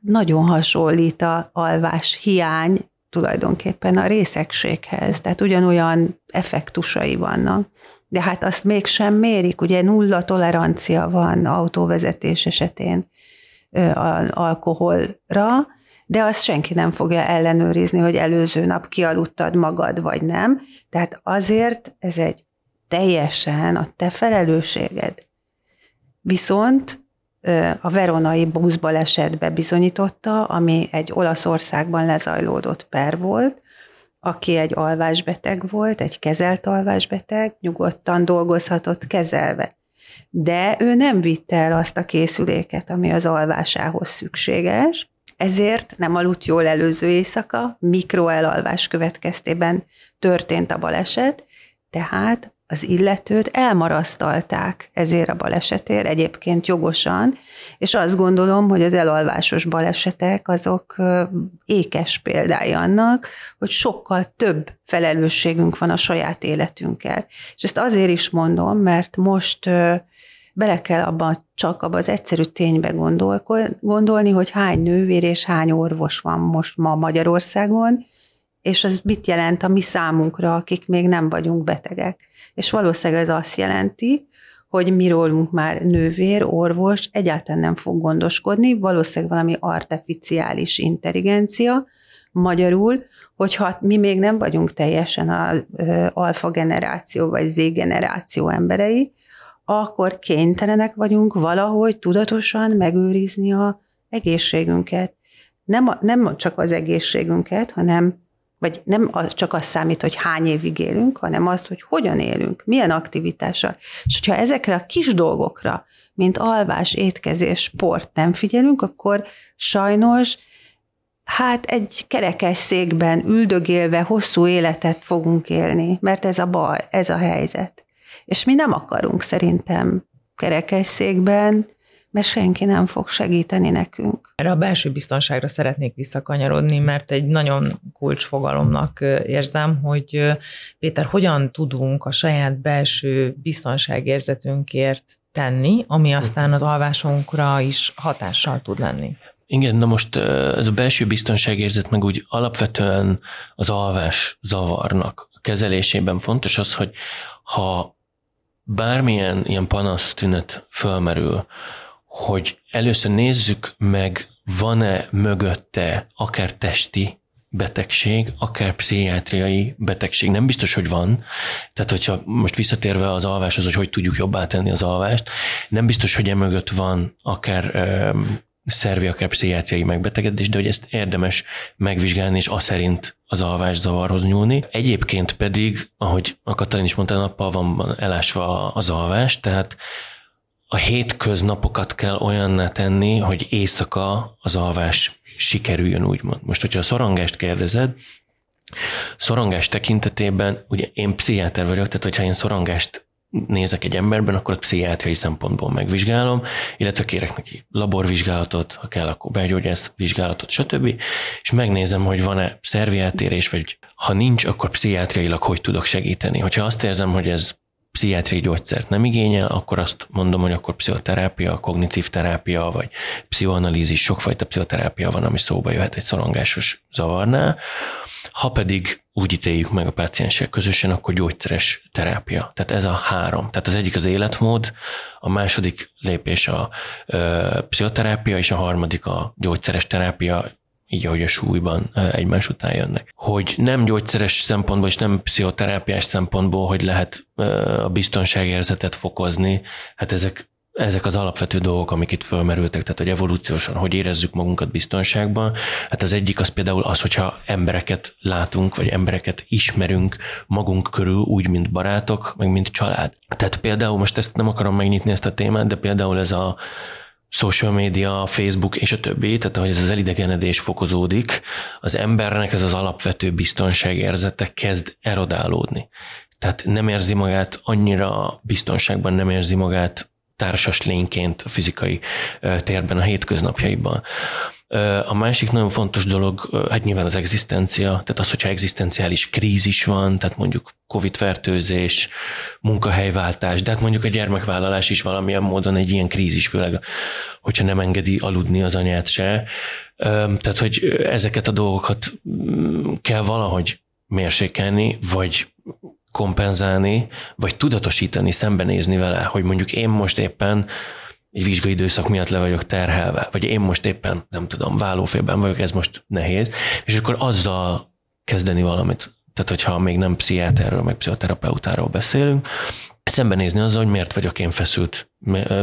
nagyon hasonlít az alvás hiány tulajdonképpen a részegséghez, tehát ugyanolyan effektusai vannak. De hát azt mégsem mérik, ugye nulla tolerancia van autóvezetés esetén alkoholra, de azt senki nem fogja ellenőrizni, hogy előző nap kialudtad magad, vagy nem. Tehát azért ez egy teljesen a te felelősséged. Viszont a veronai buszbalesetbe bizonyította, ami egy Olaszországban lezajlódott per volt, aki egy alvásbeteg volt, egy kezelt alvásbeteg, nyugodtan dolgozhatott kezelve. De ő nem vitte el azt a készüléket, ami az alvásához szükséges, ezért nem aludt jól előző éjszaka, mikroelalvás következtében történt a baleset, tehát az illetőt elmarasztalták ezért a balesetért, egyébként jogosan, és azt gondolom, hogy az elalvásos balesetek azok ékes példái annak, hogy sokkal több felelősségünk van a saját életünkkel. És ezt azért is mondom, mert most bele kell csak abba az egyszerű ténybe gondolni, hogy hány nővér és hány orvos van most ma Magyarországon, és ez mit jelent a mi számunkra, akik még nem vagyunk betegek. És valószínűleg ez azt jelenti, hogy mi rólunk már nővér, orvos egyáltalán nem fog gondoskodni, valószínűleg valami artificiális intelligencia, magyarul, hogyha mi még nem vagyunk teljesen az alfa generáció vagy Z generáció emberei, akkor kénytelenek vagyunk valahogy tudatosan megőrizni az egészségünket. Nem csak az egészségünket, hanem vagy nem csak azt számít, hogy hány évig élünk, hanem azt, hogy hogyan élünk, milyen aktivitással. És hogyha ezekre a kis dolgokra, mint alvás, étkezés, sport nem figyelünk, akkor sajnos hát egy kerekes székben üldögélve hosszú életet fogunk élni, mert ez a baj, ez a helyzet. És mi nem akarunk szerintem kerekes székben, mert senki nem fog segíteni nekünk. Erre a belső biztonságra szeretnék visszakanyarodni, mert egy nagyon kulcsfogalomnak érzem, hogy Péter, hogyan tudunk a saját belső biztonságérzetünkért tenni, ami aztán az alvásunkra is hatással tud lenni. Igen, na most ez a belső biztonságérzet meg úgy alapvetően az alvás zavarnak a kezelésében fontos az, hogy ha bármilyen ilyen panasztünet fölmerül, hogy először nézzük meg, van-e mögötte akár testi betegség, akár pszichiátriai betegség. Nem biztos, hogy van. Tehát, hogyha most visszatérve az alváshoz, hogy tudjuk jobbá tenni az alvást, nem biztos, hogy emögött van akár szervi, akár pszichiátriai megbetegedés, de hogy ezt érdemes megvizsgálni, és aszerint az alvászavarhoz nyúlni. Egyébként pedig, ahogy a Katalin is mondta, nappal van elásva az alvás, tehát a hétköznapokat kell olyanná tenni, hogy éjszaka az alvás sikerüljön, úgymond. Most, hogyha a szorongást kérdezed, szorongás tekintetében, ugye én pszichiáter vagyok, tehát hogyha én szorongást nézek egy emberben, akkor ott pszichiátriai szempontból megvizsgálom, illetve kérek neki laborvizsgálatot, ha kell, akkor belgyógyász vizsgálatot, stb. És megnézem, hogy van-e szervi eltérés, vagy ha nincs, akkor pszichiátriailag hogy tudok segíteni. Hogyha azt érzem, hogy ez pszichiátriai gyógyszert nem igényel, akkor azt mondom, hogy akkor pszichoterápia, kognitív terápia, vagy pszichoanalízis, sokfajta pszichoterápia van, ami szóba jöhet egy szorongásos zavarnál. Ha pedig úgy ítéljük meg a pácienssel közösen, akkor gyógyszeres terápia. Tehát ez a három. Tehát az egyik az életmód, a második lépés a pszichoterápia, és a harmadik a gyógyszeres terápia, így ahogy a súlyban egymás után jönnek. Hogy nem gyógyszeres szempontból, és nem pszichoterápiás szempontból, hogy lehet a biztonságérzetet fokozni, hát ezek az alapvető dolgok, amik itt fölmerültek, tehát hogy evolúciósan, hogy érezzük magunkat biztonságban, hát az egyik az például az, hogyha embereket látunk, vagy embereket ismerünk magunk körül, úgy, mint barátok, meg mint család. Tehát például, most ezt nem akarom megnyitni ezt a témát, de például ez a social media, Facebook és a többi, tehát ahogy ez az elidegenedés fokozódik, az embernek ez az alapvető biztonságérzete kezd erodálódni. Tehát nem érzi magát annyira biztonságban, nem érzi magát társas lényként a fizikai térben, a hétköznapjaiban. A másik nagyon fontos dolog, hát nyilván az egzisztencia, tehát az, hogyha egzisztenciális krízis van, tehát mondjuk COVID-fertőzés, munkahelyváltás, de hát mondjuk a gyermekvállalás is valamilyen módon egy ilyen krízis, főleg, hogyha nem engedi aludni az anyát se. Tehát, hogy ezeket a dolgokat kell valahogy mérsékelni, vagy kompenzálni, vagy tudatosítani, szembenézni vele, hogy mondjuk én most éppen egy vizsgai időszak miatt le vagyok terhelve, vagy én most éppen, nem tudom, vállófélben vagyok, ez most nehéz, és akkor azzal kezdeni valamit. Tehát, hogyha még nem pszichiáterről, meg pszichoterapeutáról beszélünk, szembenézni azzal, hogy miért vagyok én feszült,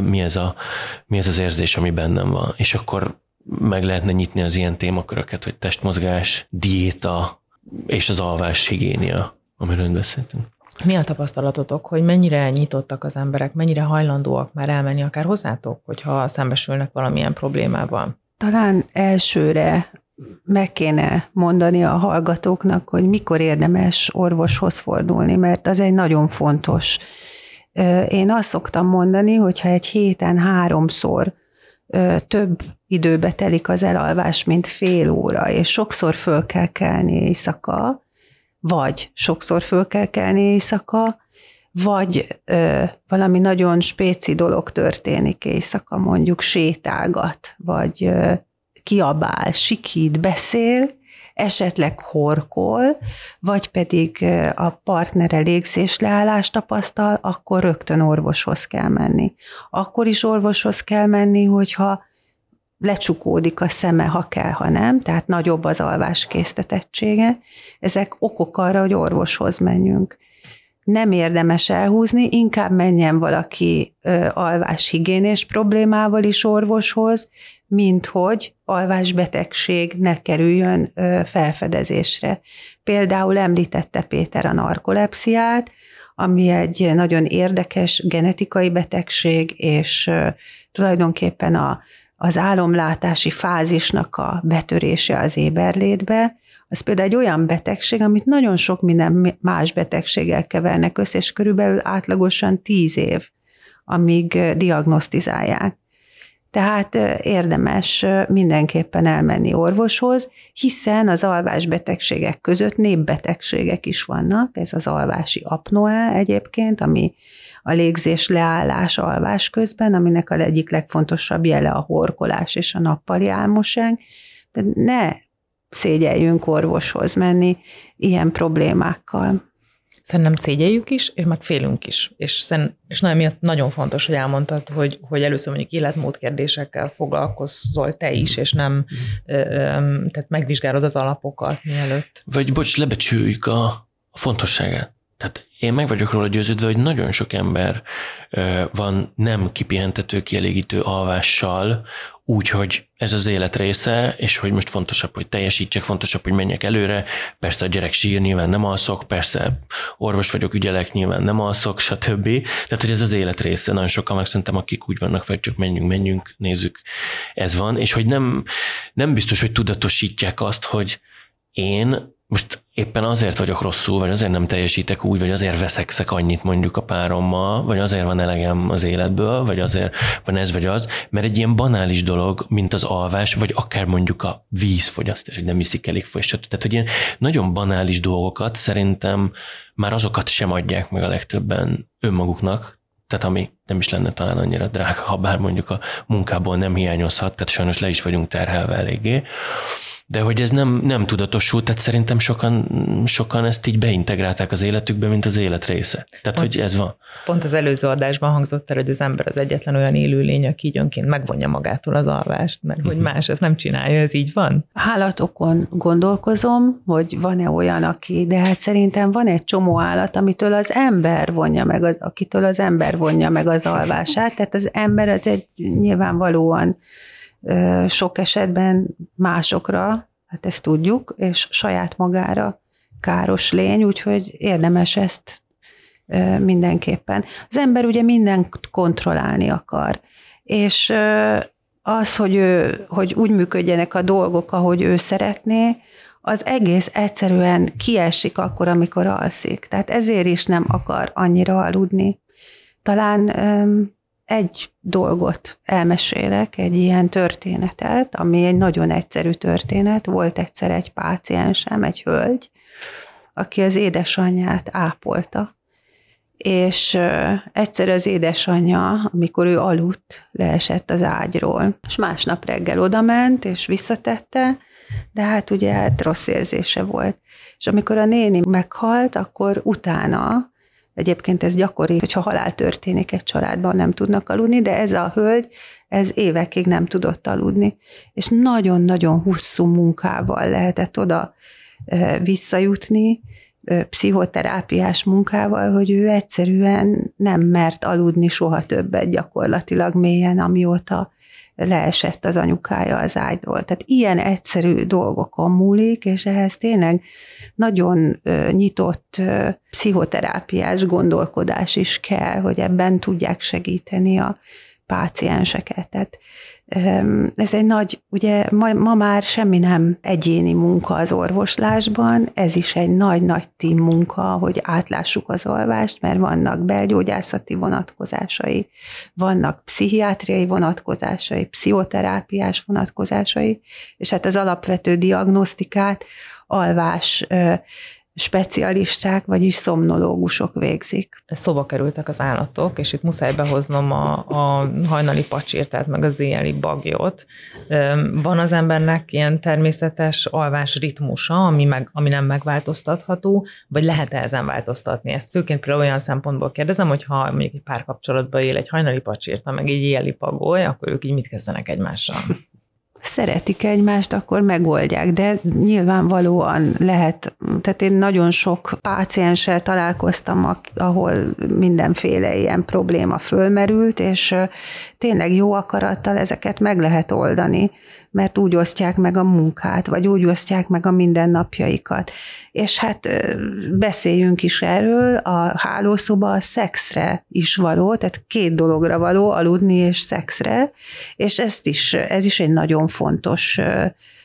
mi ez az érzés, ami bennem van. És akkor meg lehetne nyitni az ilyen témaköröket, hogy testmozgás, diéta és az alvás higiénia, amiről beszéltünk. Mi a tapasztalatotok, hogy mennyire nyitottak az emberek, mennyire hajlandóak már elmenni akár hozzátok, hogyha szembesülnek valamilyen problémával? Talán elsőre meg kéne mondani a hallgatóknak, hogy mikor érdemes orvoshoz fordulni, mert az egy nagyon fontos. Én azt szoktam mondani, hogyha egy héten 3-szor több időbe telik az elalvás, mint fél óra, és sokszor föl kell kelni éjszaka, vagy sokszor föl kell kelni éjszaka, vagy valami nagyon spéci dolog történik éjszaka, mondjuk sétálgat, vagy kiabál, sikít, beszél, esetleg horkol, vagy pedig a partnere légzésleállást tapasztal, akkor rögtön orvoshoz kell menni. Akkor is orvoshoz kell menni, hogyha lecsukódik a szeme, ha kell, ha nem, tehát nagyobb az alváskésztetettsége. Ezek okok arra, hogy orvoshoz menjünk. Nem érdemes elhúzni, inkább menjen valaki alváshigiénés problémával is orvoshoz, mint hogy alvásbetegség ne kerüljön felfedezésre. Például említette Péter a narkolepsziát, ami egy nagyon érdekes genetikai betegség, és tulajdonképpen a az álomlátási fázisnak a betörése az éberlétbe, az például egy olyan betegség, amit nagyon sok minden más betegséggel kevernek össze, és körülbelül átlagosan 10 év, amíg diagnosztizálják. Tehát érdemes mindenképpen elmenni orvoshoz, hiszen az alvásbetegségek között népbetegségek is vannak, ez az alvási apnoea egyébként, ami a légzés leállás alvás közben, aminek az egyik legfontosabb jele a horkolás és a nappali álmosság. De ne szégyeljünk orvoshoz menni ilyen problémákkal. Szerintem szégyeljük is, és meg félünk is. És nagyon fontos, hogy elmondtad, hogy először mondjuk életmódkérdésekkel foglalkozol te is, és nem tehát megvizsgálod az alapokat mielőtt. Vagy lebecsüljük a fontosságát. Tehát én meg vagyok róla győződve, hogy nagyon sok ember van nem kipihentető, kielégítő alvással, úgyhogy ez az élet része, és hogy most fontosabb, hogy teljesítsek, fontosabb, hogy menjek előre, persze a gyerek sír, nyilván nem alszok, persze orvos vagyok, ügyelek, nyilván nem alszok, stb. Tehát, hogy ez az élet része. Nagyon sokan meg szerintem, akik úgy vannak, hogy csak menjünk, nézzük, ez van, és hogy nem biztos, hogy tudatosítják azt, hogy én most éppen azért vagyok rosszul, vagy azért nem teljesítek úgy, vagy azért veszekszek annyit mondjuk a párommal, vagy azért van elegem az életből, vagy azért van ez vagy az, mert egy ilyen banális dolog, mint az alvás, vagy akár mondjuk a vízfogyasztás, hogy nem iszik elég folyosat. Tehát, hogy ilyen nagyon banális dolgokat szerintem már azokat sem adják meg a legtöbben önmaguknak, tehát ami nem is lenne talán annyira drága, ha bár mondjuk a munkából nem hiányozhat, tehát sajnos le is vagyunk terhelve eléggé. De hogy ez nem tudatosult, tehát szerintem sokan ezt így beintegrálták az életükbe, mint az élet része. Tehát, hogy ez van. Pont az előző adásban hangzott el, hogy az ember az egyetlen olyan élőlény, aki így önként megvonja magától az alvást, mert hogy más ezt nem csinálja, ez így van. Állatokon gondolkozom, hogy van-e olyan, aki, de hát szerintem van egy csomó állat, akitől az ember vonja meg az alvását, tehát az ember az egy nyilvánvalóan sok esetben másokra, hát ezt tudjuk, és saját magára káros lény, úgyhogy érdemes ezt mindenképpen. Az ember ugye mindent kontrollálni akar, és az, hogy úgy működjenek a dolgok, ahogy ő szeretné, az egész egyszerűen kiesik akkor, amikor alszik. Tehát ezért is nem akar annyira aludni. Talán egy dolgot elmesélek, egy ilyen történetet, ami egy nagyon egyszerű történet. Volt egyszer egy páciensem, egy hölgy, aki az édesanyját ápolta. És egyszer az édesanyja, amikor ő aludt, leesett az ágyról. És másnap reggel odament, és visszatette, de hát ugye rossz érzése volt. És amikor a néni meghalt, akkor utána, egyébként ez gyakori, hogyha halál történik egy családban, nem tudnak aludni, de ez a hölgy, ez évekig nem tudott aludni. És nagyon-nagyon hosszú munkával lehetett oda visszajutni, pszichoterápiás munkával, hogy ő egyszerűen nem mert aludni soha többet gyakorlatilag mélyen, amióta leesett az anyukája az ágyról. Tehát ilyen egyszerű dolgokon múlik, és ehhez tényleg nagyon nyitott pszichoterápiás gondolkodás is kell, hogy ebben tudják segíteni a pácienseket. Tehát ez egy nagy, ugye ma már semmi nem egyéni munka az orvoslásban, ez is egy nagy-nagy tím munka, hogy átlássuk az alvást, mert vannak belgyógyászati vonatkozásai, vannak pszichiátriai vonatkozásai, pszichoterápiás vonatkozásai, és hát az alapvető diagnosztikát alvás specialisták, vagyis szomnológusok végzik. Szóba kerültek az állatok, és itt muszáj behoznom a hajnali pacsirtát, meg az éjjeli bagyot. Van az embernek ilyen természetes alvás ritmusa, ami nem megváltoztatható, vagy lehet-e ezen változtatni? Ezt főként például olyan szempontból kérdezem, hogyha mondjuk egy párkapcsolatban él egy hajnali pacsirta, meg egy éjjeli bagoly, akkor ők így mit kezdenek egymással? szeretik egymást, akkor megoldják, de nyilvánvalóan lehet, tehát én nagyon sok pácienssel találkoztam, ahol mindenféle ilyen probléma fölmerült, és tényleg jó akarattal ezeket meg lehet oldani, mert úgy osztják meg a munkát, vagy úgy osztják meg a mindennapjaikat. És hát beszéljünk is erről, a hálószoba a szexre is való, tehát két dologra való, aludni és szexre, és ez is egy nagyon fontos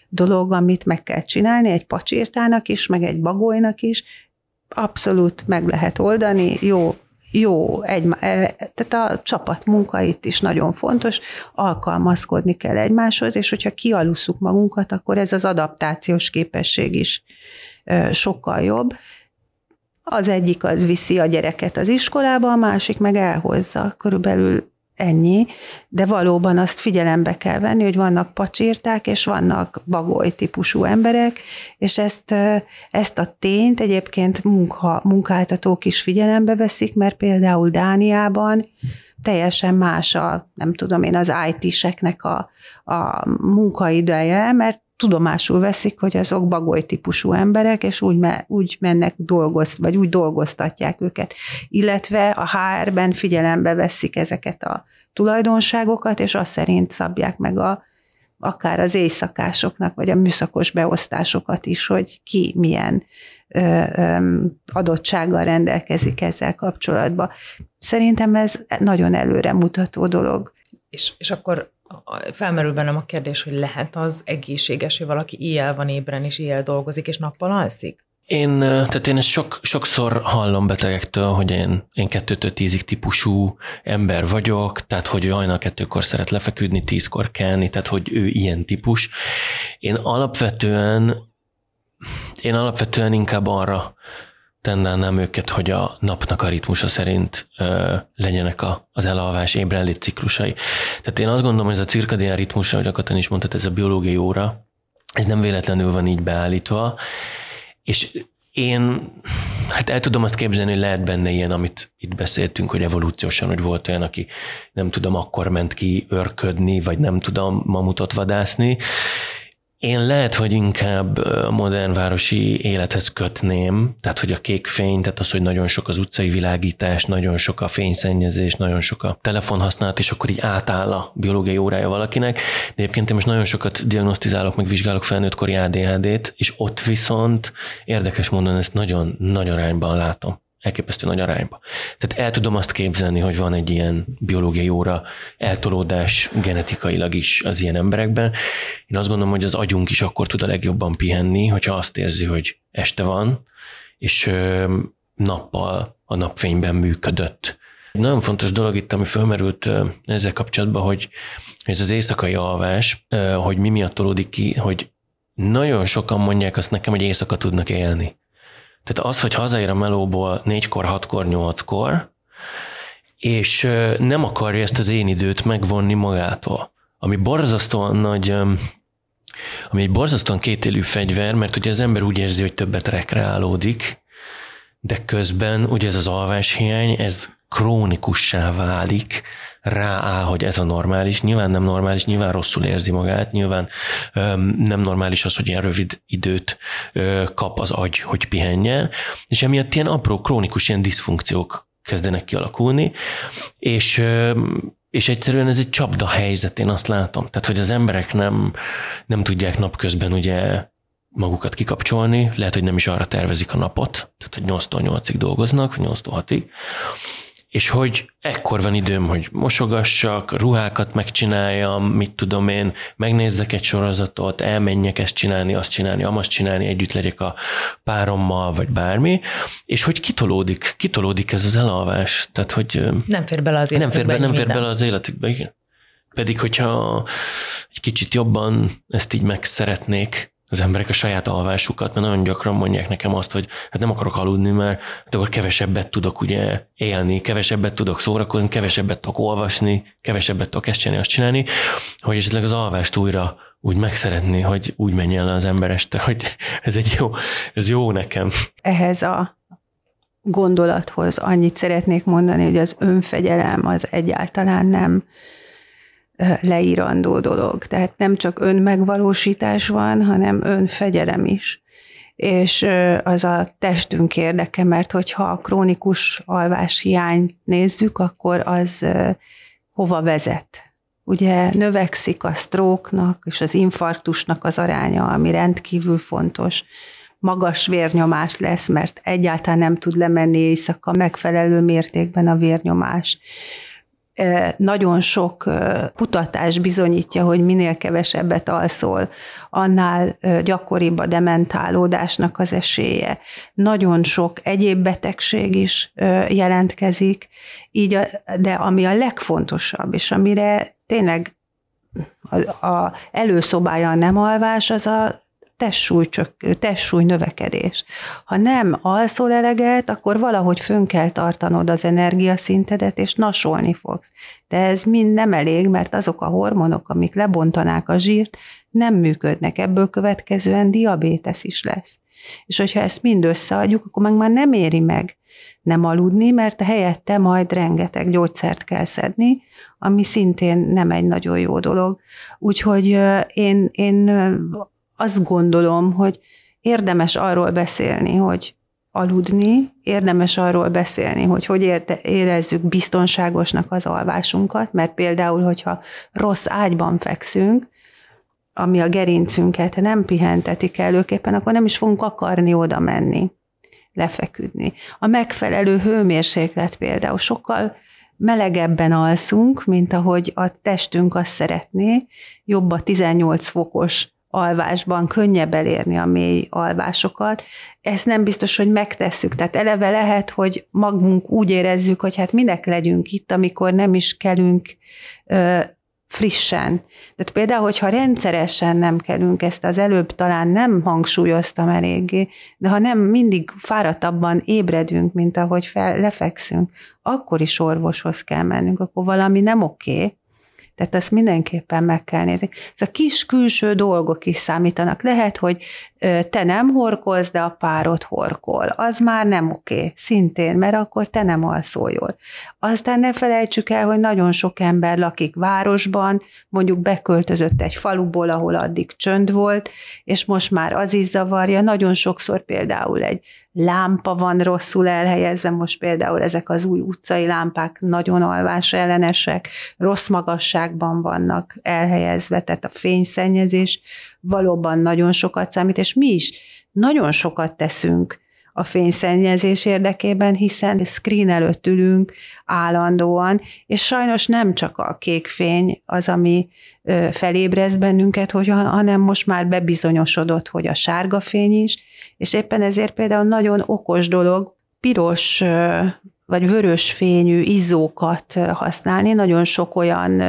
dolog, amit meg kell csinálni, egy pacsirtának is, meg egy bagolynak is, abszolút meg lehet oldani, jó, tehát a csapatmunka itt is nagyon fontos, alkalmazkodni kell egymáshoz, és hogyha kialusszuk magunkat, akkor ez az adaptációs képesség is sokkal jobb. Az egyik az viszi a gyereket az iskolába, a másik meg elhozza, körülbelül ennyi, de valóban azt figyelembe kell venni, hogy vannak pacsirták, és vannak bagoly típusú emberek, és ezt a tényt egyébként munkáltatók is figyelembe veszik, mert például Dániában teljesen más az IT-seknek a munkaideje, mert tudomásul veszik, hogy azok bagoly típusú emberek, és úgy mennek dolgozni, vagy úgy dolgoztatják őket. Illetve a HR-ben figyelembe veszik ezeket a tulajdonságokat, és azt szerint szabják meg akár az éjszakásoknak, vagy a műszakos beosztásokat is, hogy ki milyen adottsággal rendelkezik ezzel kapcsolatban. Szerintem ez nagyon előremutató dolog. És akkor felmerül bennem a kérdés, hogy lehet az egészséges, hogy valaki éjjel van ébren, és éjjel dolgozik, és nappal alszik? Én ezt sokszor hallom betegektől, hogy én 2-től 10-ig típusú ember vagyok, tehát hogy hajnal 2-kor szeret lefeküdni, 10-kor kelni, tehát hogy ő ilyen típus. Én alapvetően inkább arra tendálnám őket, hogy a napnak a ritmusa szerint legyenek az elalvás ébrenlét ciklusai. Tehát én azt gondolom, hogy ez a cirkadián ritmusa, hogy a Katalin is mondtad, ez a biológiai óra, ez nem véletlenül van így beállítva, és én el tudom azt képzelni, hogy lehet benne ilyen, amit itt beszéltünk, hogy evolúciósan, hogy volt olyan, aki nem tudom, akkor ment ki őrködni, vagy nem tudom, mamutot vadászni. Én lehet, hogy inkább a modern városi élethez kötném, tehát hogy a kék fény, tehát az, hogy nagyon sok az utcai világítás, nagyon sok a fényszennyezés, nagyon sok a telefonhasználat, és akkor így átáll a biológiai órája valakinek. De egyébként én most nagyon sokat diagnosztizálok, meg vizsgálok felnőttkori ADHD-t, és ott viszont érdekes mondani, ezt nagyon nagy arányban látom. Elképesztő nagy arányba. Tehát el tudom azt képzelni, hogy van egy ilyen biológiai óra eltolódás genetikailag is az ilyen emberekben. Én azt gondolom, hogy az agyunk is akkor tud a legjobban pihenni, hogyha azt érzi, hogy este van, és nappal a napfényben működött. Egy nagyon fontos dolog itt, ami fölmerült ezzel kapcsolatban, hogy ez az éjszakai alvás, hogy mi miatt olódik ki, hogy nagyon sokan mondják azt nekem, hogy éjszaka tudnak élni. Tehát az, hogy hazaér a melóból 4-kor, 6-kor, 8-kor, és nem akarja ezt az én időt megvonni magától. Ami egy borzasztóan kétélű fegyver, mert ugye az ember úgy érzi, hogy többet rekreálódik, de közben ugye ez az alváshiány, ez krónikussá válik, rááll, hogy ez a normális, nyilván nem normális, nyilván rosszul érzi magát, nyilván nem normális az, hogy ilyen rövid időt kap az agy, hogy pihenjen, és emiatt ilyen apró, krónikus ilyen diszfunkciók kezdenek kialakulni, és egyszerűen ez egy csapda helyzet, én azt látom. Tehát, hogy az emberek nem tudják napközben ugye magukat kikapcsolni, lehet, hogy nem is arra tervezik a napot, tehát, hogy 8-tól 8-ig dolgoznak, 8-tól 6-ig, és hogy ekkor van időm, hogy mosogassak, ruhákat megcsináljam, mit tudom én, megnézzek egy sorozatot, elmenjek ezt csinálni, azt csinálni, amazt csinálni, együtt legyek a párommal, vagy bármi, és hogy kitolódik ez az elalvás, tehát hogy nem fér bele az életükbe, igen. Pedig, hogyha egy kicsit jobban ezt így megszeretnék, az emberek a saját alvásukat, mert nagyon gyakran mondják nekem azt, hogy hát nem akarok aludni, mert akkor kevesebbet tudok ugye élni, kevesebbet tudok szórakozni, kevesebbet tudok olvasni, kevesebbet tudok ezt csinálni, azt csinálni, hogy esetleg az alvást újra úgy megszeretni, hogy úgy menjen le az ember este, hogy ez jó nekem. Ehhez a gondolathoz annyit szeretnék mondani, hogy az önfegyelem az egyáltalán nem leírandó dolog. Tehát nem csak önmegvalósítás van, hanem önfegyelem is. És az a testünk érdeke, mert hogyha a krónikus alváshiányt nézzük, akkor az hova vezet? Ugye növekszik a sztróknak és az infarktusnak az aránya, ami rendkívül fontos. Magas vérnyomás lesz, mert egyáltalán nem tud lemenni éjszaka megfelelő mértékben a vérnyomás. Nagyon sok kutatás bizonyítja, hogy minél kevesebbet alszol, annál gyakoribb a dementálódásnak az esélye. Nagyon sok egyéb betegség is jelentkezik, így, de ami a legfontosabb, és amire tényleg az előszobája a nem alvás, az a testsúly növekedés. Ha nem alszol eleget, akkor valahogy fönn kell tartanod az energiaszintedet, és nasolni fogsz. De ez mind nem elég, mert azok a hormonok, amik lebontanák a zsírt, nem működnek. Ebből következően diabétesz is lesz. És hogyha ezt mind összeadjuk, akkor meg már nem éri meg nem aludni, mert helyette majd rengeteg gyógyszert kell szedni, ami szintén nem egy nagyon jó dolog. Úgyhogy én azt gondolom, hogy érdemes arról beszélni, hogy aludni, érdemes arról beszélni, hogy érezzük biztonságosnak az alvásunkat, mert például, hogyha rossz ágyban fekszünk, ami a gerincünket nem pihenteti kellőképpen, akkor nem is fogunk akarni oda menni, lefeküdni. A megfelelő hőmérséklet például sokkal melegebben alszunk, mint ahogy a testünk azt szeretné, jobb a 18 fokos alvásban könnyebb elérni a mély alvásokat. Ezt nem biztos, hogy megtesszük. Tehát eleve lehet, hogy magunk úgy érezzük, hogy hát minek legyünk itt, amikor nem is kelünk frissen. Tehát például, hogyha rendszeresen nem kelünk, ezt az előbb talán nem hangsúlyoztam eléggé, de ha nem mindig fáradtabban ébredünk, mint ahogy lefekszünk, akkor is orvoshoz kell mennünk, akkor valami nem oké. Tehát ezt mindenképpen meg kell nézni. Ez a kis külső dolgok is számítanak. Lehet, hogy te nem horkolsz, de a párod horkol. Az már nem oké, szintén, mert akkor te nem alszol jól. Aztán ne felejtsük el, hogy nagyon sok ember lakik városban, mondjuk beköltözött egy faluból, ahol addig csönd volt, és most már az is zavarja. Nagyon sokszor például egy lámpa van rosszul elhelyezve, most például ezek az új utcai lámpák nagyon alvás ellenesek, rossz magasságban vannak elhelyezve, tehát a fényszennyezés valóban nagyon sokat számít, és mi is nagyon sokat teszünk a fényszennyezés érdekében, hiszen screen előtt ülünk állandóan, és sajnos nem csak a kék fény az, ami felébreszt bennünket, hanem most már bebizonyosodott, hogy a sárga fény is, és éppen ezért például nagyon okos dolog piros vagy vörös fényű izzókat használni, nagyon sok olyan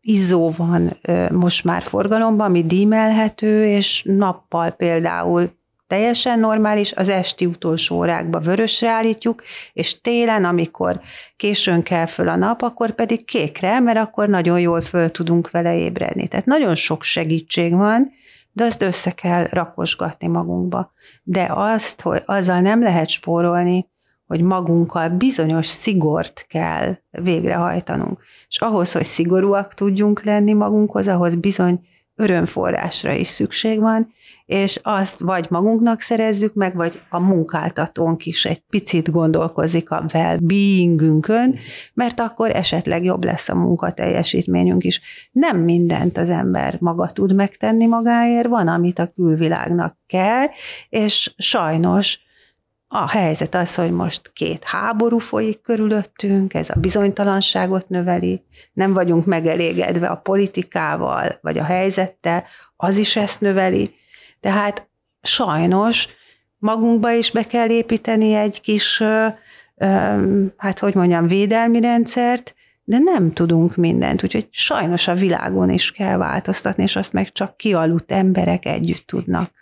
izzó van most már forgalomban, ami dímelhető, és nappal például teljesen normális, az esti utolsó órákba vörösre állítjuk, és télen, amikor későn kell föl a nap, akkor pedig kékre, mert akkor nagyon jól föl tudunk vele ébredni. Tehát nagyon sok segítség van, de azt össze kell rakosgatni magunkba. De azt, hogy azzal nem lehet spórolni, hogy magunkkal bizonyos szigort kell végrehajtanunk. És ahhoz, hogy szigorúak tudjunk lenni magunkhoz, ahhoz bizony örömforrásra is szükség van, és azt vagy magunknak szerezzük meg, vagy a munkáltatónk is egy picit gondolkozik a well-beingünkön, mert akkor esetleg jobb lesz a munkateljesítményünk is. Nem mindent az ember maga tud megtenni magáért, van, amit a külvilágnak kell, és sajnos a helyzet az, hogy most két háború folyik körülöttünk, ez a bizonytalanságot növeli, nem vagyunk megelégedve a politikával, vagy a helyzettel, az is ezt növeli. Tehát sajnos magunkba is be kell építeni egy kis, védelmi rendszert, de nem tudunk mindent, úgyhogy sajnos a világon is kell változtatni, és azt meg csak kialudt emberek együtt tudnak.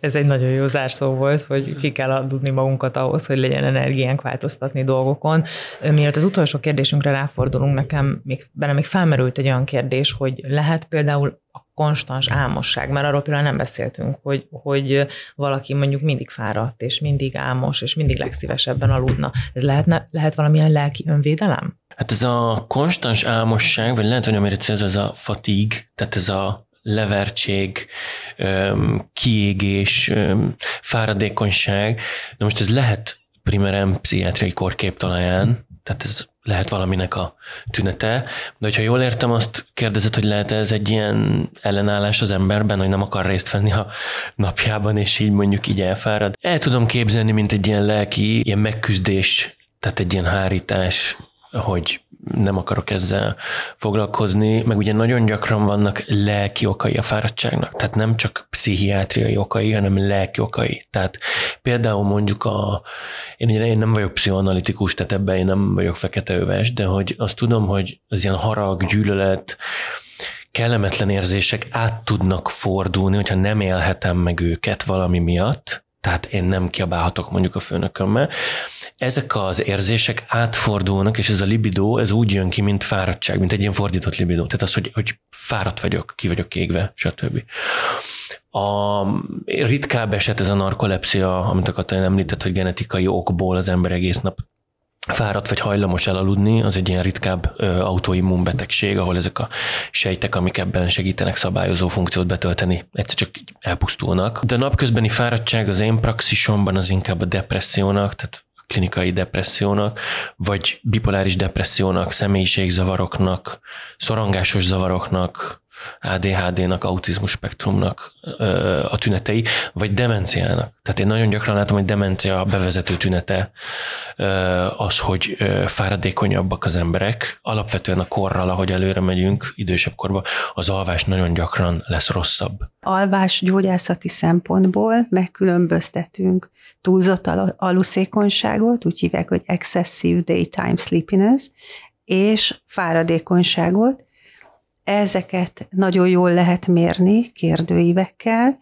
Ez egy nagyon jó zárszó volt, hogy ki kell adni magunkat ahhoz, hogy legyen energiánk változtatni dolgokon. Mielőtt az utolsó kérdésünkre ráfordulunk, bennem még felmerült egy olyan kérdés, hogy lehet például a konstans álmosság, mert arról például nem beszéltünk, hogy valaki mondjuk mindig fáradt, és mindig álmos, és mindig legszívesebben aludna. Ez lehet valamilyen lelki önvédelem? Hát ez a konstans álmosság, vagy lehet, hogy amire célzol, ez a fatigue, tehát ez a levertség, kiégés, fáradékonyság. De most ez lehet primeren pszichiátriai korkép talaján, tehát ez lehet valaminek a tünete, de hogyha jól értem, azt kérdezed, hogy lehet ez egy ilyen ellenállás az emberben, hogy nem akar részt venni a napjában, és így mondjuk így elfárad. El tudom képzelni, mint egy ilyen lelki, ilyen megküzdés, tehát egy ilyen hárítás, hogy nem akarok ezzel foglalkozni, meg ugye nagyon gyakran vannak lelki okai a fáradtságnak, tehát nem csak pszichiátriai okai, hanem lelki okai. Tehát például mondjuk én nem vagyok pszichoanalitikus, tehát ebben én nem vagyok feketeöves, de hogy azt tudom, hogy az ilyen harag, gyűlölet, kellemetlen érzések át tudnak fordulni, hogyha nem élhetem meg őket valami miatt, tehát én nem kiabálhatok mondjuk a főnökömmel. Ezek az érzések átfordulnak, és ez a libidó, ez úgy jön ki, mint fáradtság, mint egy ilyen fordított libidó. Tehát az, hogy fáradt vagyok, ki vagyok égve, stb. A ritkább eset ez a narkolepszia, amit a Katalin említett, hogy genetikai okból az ember egész nap fáradt vagy hajlamos elaludni, az egy ilyen ritkább autoimmun betegség, ahol ezek a sejtek, amik ebben segítenek szabályozó funkciót betölteni, egyszer csak elpusztulnak. De napközbeni fáradtság az én praxisomban az inkább a depressziónak, tehát a klinikai depressziónak, vagy bipoláris depressziónak, személyiségzavaroknak, szorongásos zavaroknak, ADHD-nak, autizmus spektrumnak a tünetei, vagy demenciának. Tehát én nagyon gyakran látom, hogy demencia bevezető tünete az, hogy fáradékonyabbak az emberek. Alapvetően a korral, ahogy előre megyünk idősebb korban, az alvás nagyon gyakran lesz rosszabb. Alvás gyógyászati szempontból megkülönböztetünk túlzott aluszékonyságot, úgy hívják, hogy excessive daytime sleepiness, és fáradékonyságot. Ezeket nagyon jól lehet mérni kérdőívekkel,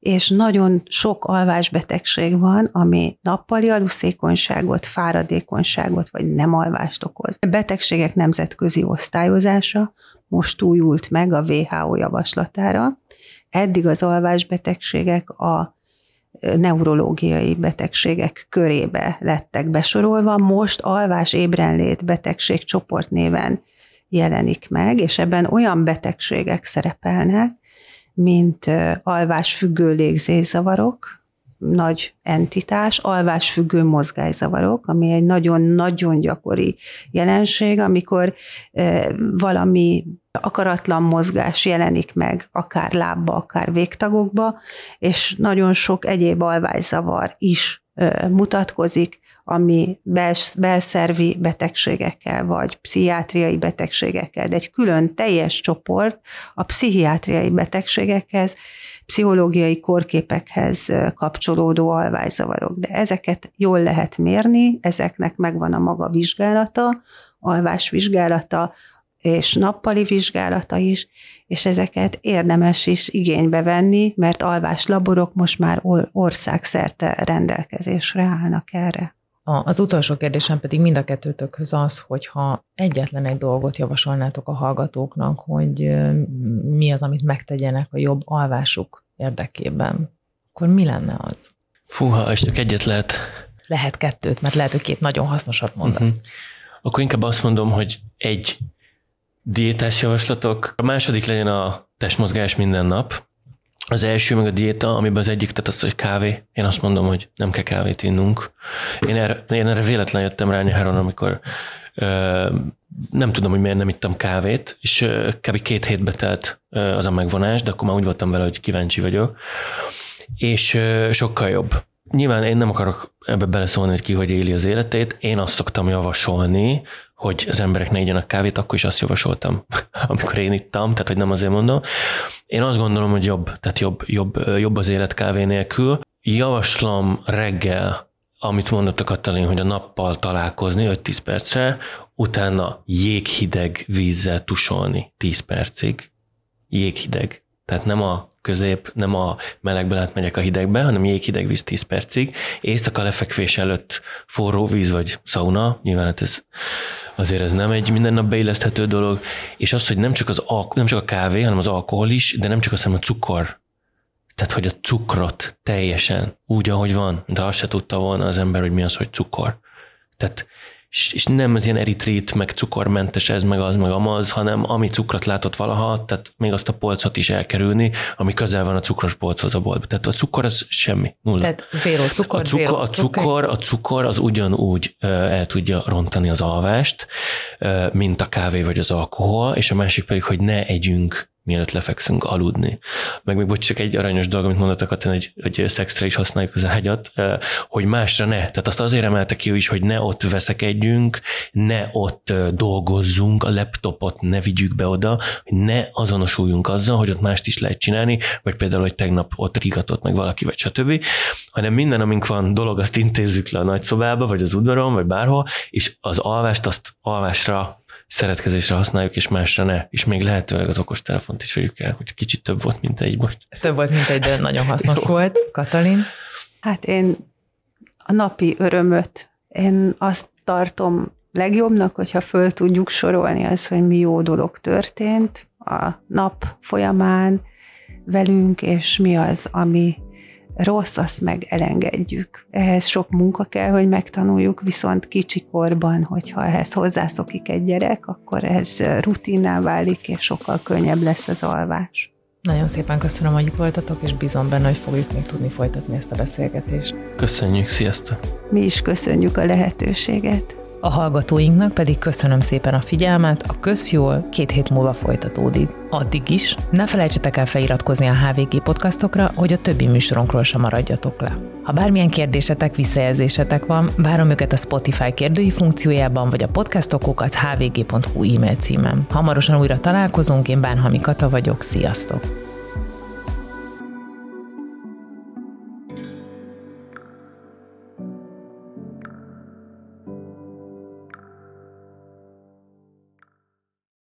és nagyon sok alvásbetegség van, ami nappali aluszékonyságot, fáradékonyságot vagy nem alvást okoz. A betegségek nemzetközi osztályozása most újult meg a WHO javaslatára. Eddig az alvásbetegségek a neurológiai betegségek körébe lettek besorolva, most alvás-ébrenlét betegség csoport néven jelenik meg, és ebben olyan betegségek szerepelnek, mint alvásfüggő légzészavarok, nagy entitás, alvásfüggő mozgászavarok, ami egy nagyon-nagyon gyakori jelenség, amikor valami akaratlan mozgás jelenik meg, akár lábba, akár végtagokba, és nagyon sok egyéb alvászavar is mutatkozik, ami belszervi betegségekkel, vagy pszichiátriai betegségekkel, de egy külön teljes csoport a pszichiátriai betegségekhez, pszichológiai korképekhez kapcsolódó alvászavarok. De ezeket jól lehet mérni, ezeknek megvan a maga vizsgálata, alvásvizsgálata, és nappali vizsgálata is, és ezeket érdemes is igénybe venni, mert alváslaborok most már országszerte rendelkezésre állnak erre. Az utolsó kérdésem pedig mind a kettőtökhöz az, hogyha egyetlen egy dolgot javasolnátok a hallgatóknak, hogy mi az, amit megtegyenek a jobb alvásuk érdekében, akkor mi lenne az? Fúha, és csak egyet lehet. Lehet kettőt, mert lehet, hogy két nagyon hasznosat mondasz. Akkor inkább azt mondom, hogy egy diétás javaslatok. A második legyen a testmozgás minden nap. Az első meg a diéta, amiben az egyik, tehát az, hogy kávé. Én azt mondom, hogy nem kell kávét innunk. Én erre véletlen jöttem rá nyáron, amikor nem tudom, hogy miért nem ittam kávét, és kb. 2 hétbe telt az a megvonás, de akkor már úgy voltam vele, hogy kíváncsi vagyok. És sokkal jobb. Nyilván én nem akarok ebbe beleszólni, hogy ki hogy éli az életét. Én azt szoktam javasolni, hogy az emberek ne igyanak kávét, akkor is azt javasoltam, amikor én ittam, tehát hogy nem azért mondom. Én azt gondolom, hogy jobb az élet kávé nélkül. Javaslom reggel, amit mondott a Katalin, hogy a nappal találkozni 5-10 percre, utána jéghideg vízzel tusolni 10 percig. Jéghideg. Tehát nem a közép, nem a melegbe átmegyek a hidegbe, hanem jéghideg víz 10 percig. Éjszaka lefekvés előtt forró víz vagy szauna, nyilván hát ez azért ez nem egy minden nap beilleszthető dolog, és az, hogy nem csak a kávé, hanem az alkohol is, de nem csak az, hanem a cukor. Tehát, hogy a cukrot teljesen úgy, ahogy van, de azt se tudta volna az ember, hogy mi az, hogy cukor. Tehát és nem az ilyen eritrét, meg cukormentes ez, meg az, meg amaz, hanem ami cukrot látott valaha, tehát még azt a polcot is elkerülni, ami közel van a cukros polchoz a boltban. Tehát a cukor az semmi, nulla. Tehát zéró cukor, a cukor az ugyanúgy el tudja rontani az alvást, mint a kávé vagy az alkohol, és a másik pedig, hogy ne együnk, mielőtt lefekszünk aludni. Meg még bocs, csak egy aranyos dolog, amit mondott a Katin, hogy szexre is használjuk az ágyat, hogy másra ne. Tehát azt azért emelte ki ő is, hogy ne ott veszekedjünk, ne ott dolgozzunk, a laptopot ne vigyük be oda, hogy ne azonosuljunk azzal, hogy ott mást is lehet csinálni, vagy például, hogy tegnap ott rigatott meg valaki, vagy stb. Hanem minden, amink van dolog, azt intézzük le a nagyszobába, vagy az udvaron, vagy bárhol, és az alvást azt alvásra, szeretkezésre használjuk, és másra ne. És még lehetőleg az okostelefont is vegyük el, hogy kicsit több volt, mint egy, most. Több volt, mint egy, de nagyon hasznos volt. Katalin? Hát én a napi örömöt, én azt tartom legjobbnak, hogyha föl tudjuk sorolni az, hogy mi jó dolog történt a nap folyamán velünk, és mi az, ami rossz, azt meg elengedjük. Ehhez sok munka kell, hogy megtanuljuk, viszont kicsikorban, hogyha ehhez hozzászokik egy gyerek, akkor ez rutinná válik, és sokkal könnyebb lesz az alvás. Nagyon szépen köszönöm, hogy itt voltatok, és bízom benne, hogy fogjuk még tudni folytatni ezt a beszélgetést. Köszönjük, sziasztok! Mi is köszönjük a lehetőséget. A hallgatóinknak pedig köszönöm szépen a figyelmet, a Köszjól 2 hét múlva folytatódik. Addig is ne felejtsetek el feliratkozni a HVG podcastokra, hogy a többi műsorunkról sem maradjatok le. Ha bármilyen kérdésetek, visszajelzésetek van, várom őket a Spotify kérdői funkciójában, vagy a podcastokokat hvg.hu e-mail címen. Hamarosan újra találkozunk, én Bánhalmi Kata vagyok, sziasztok!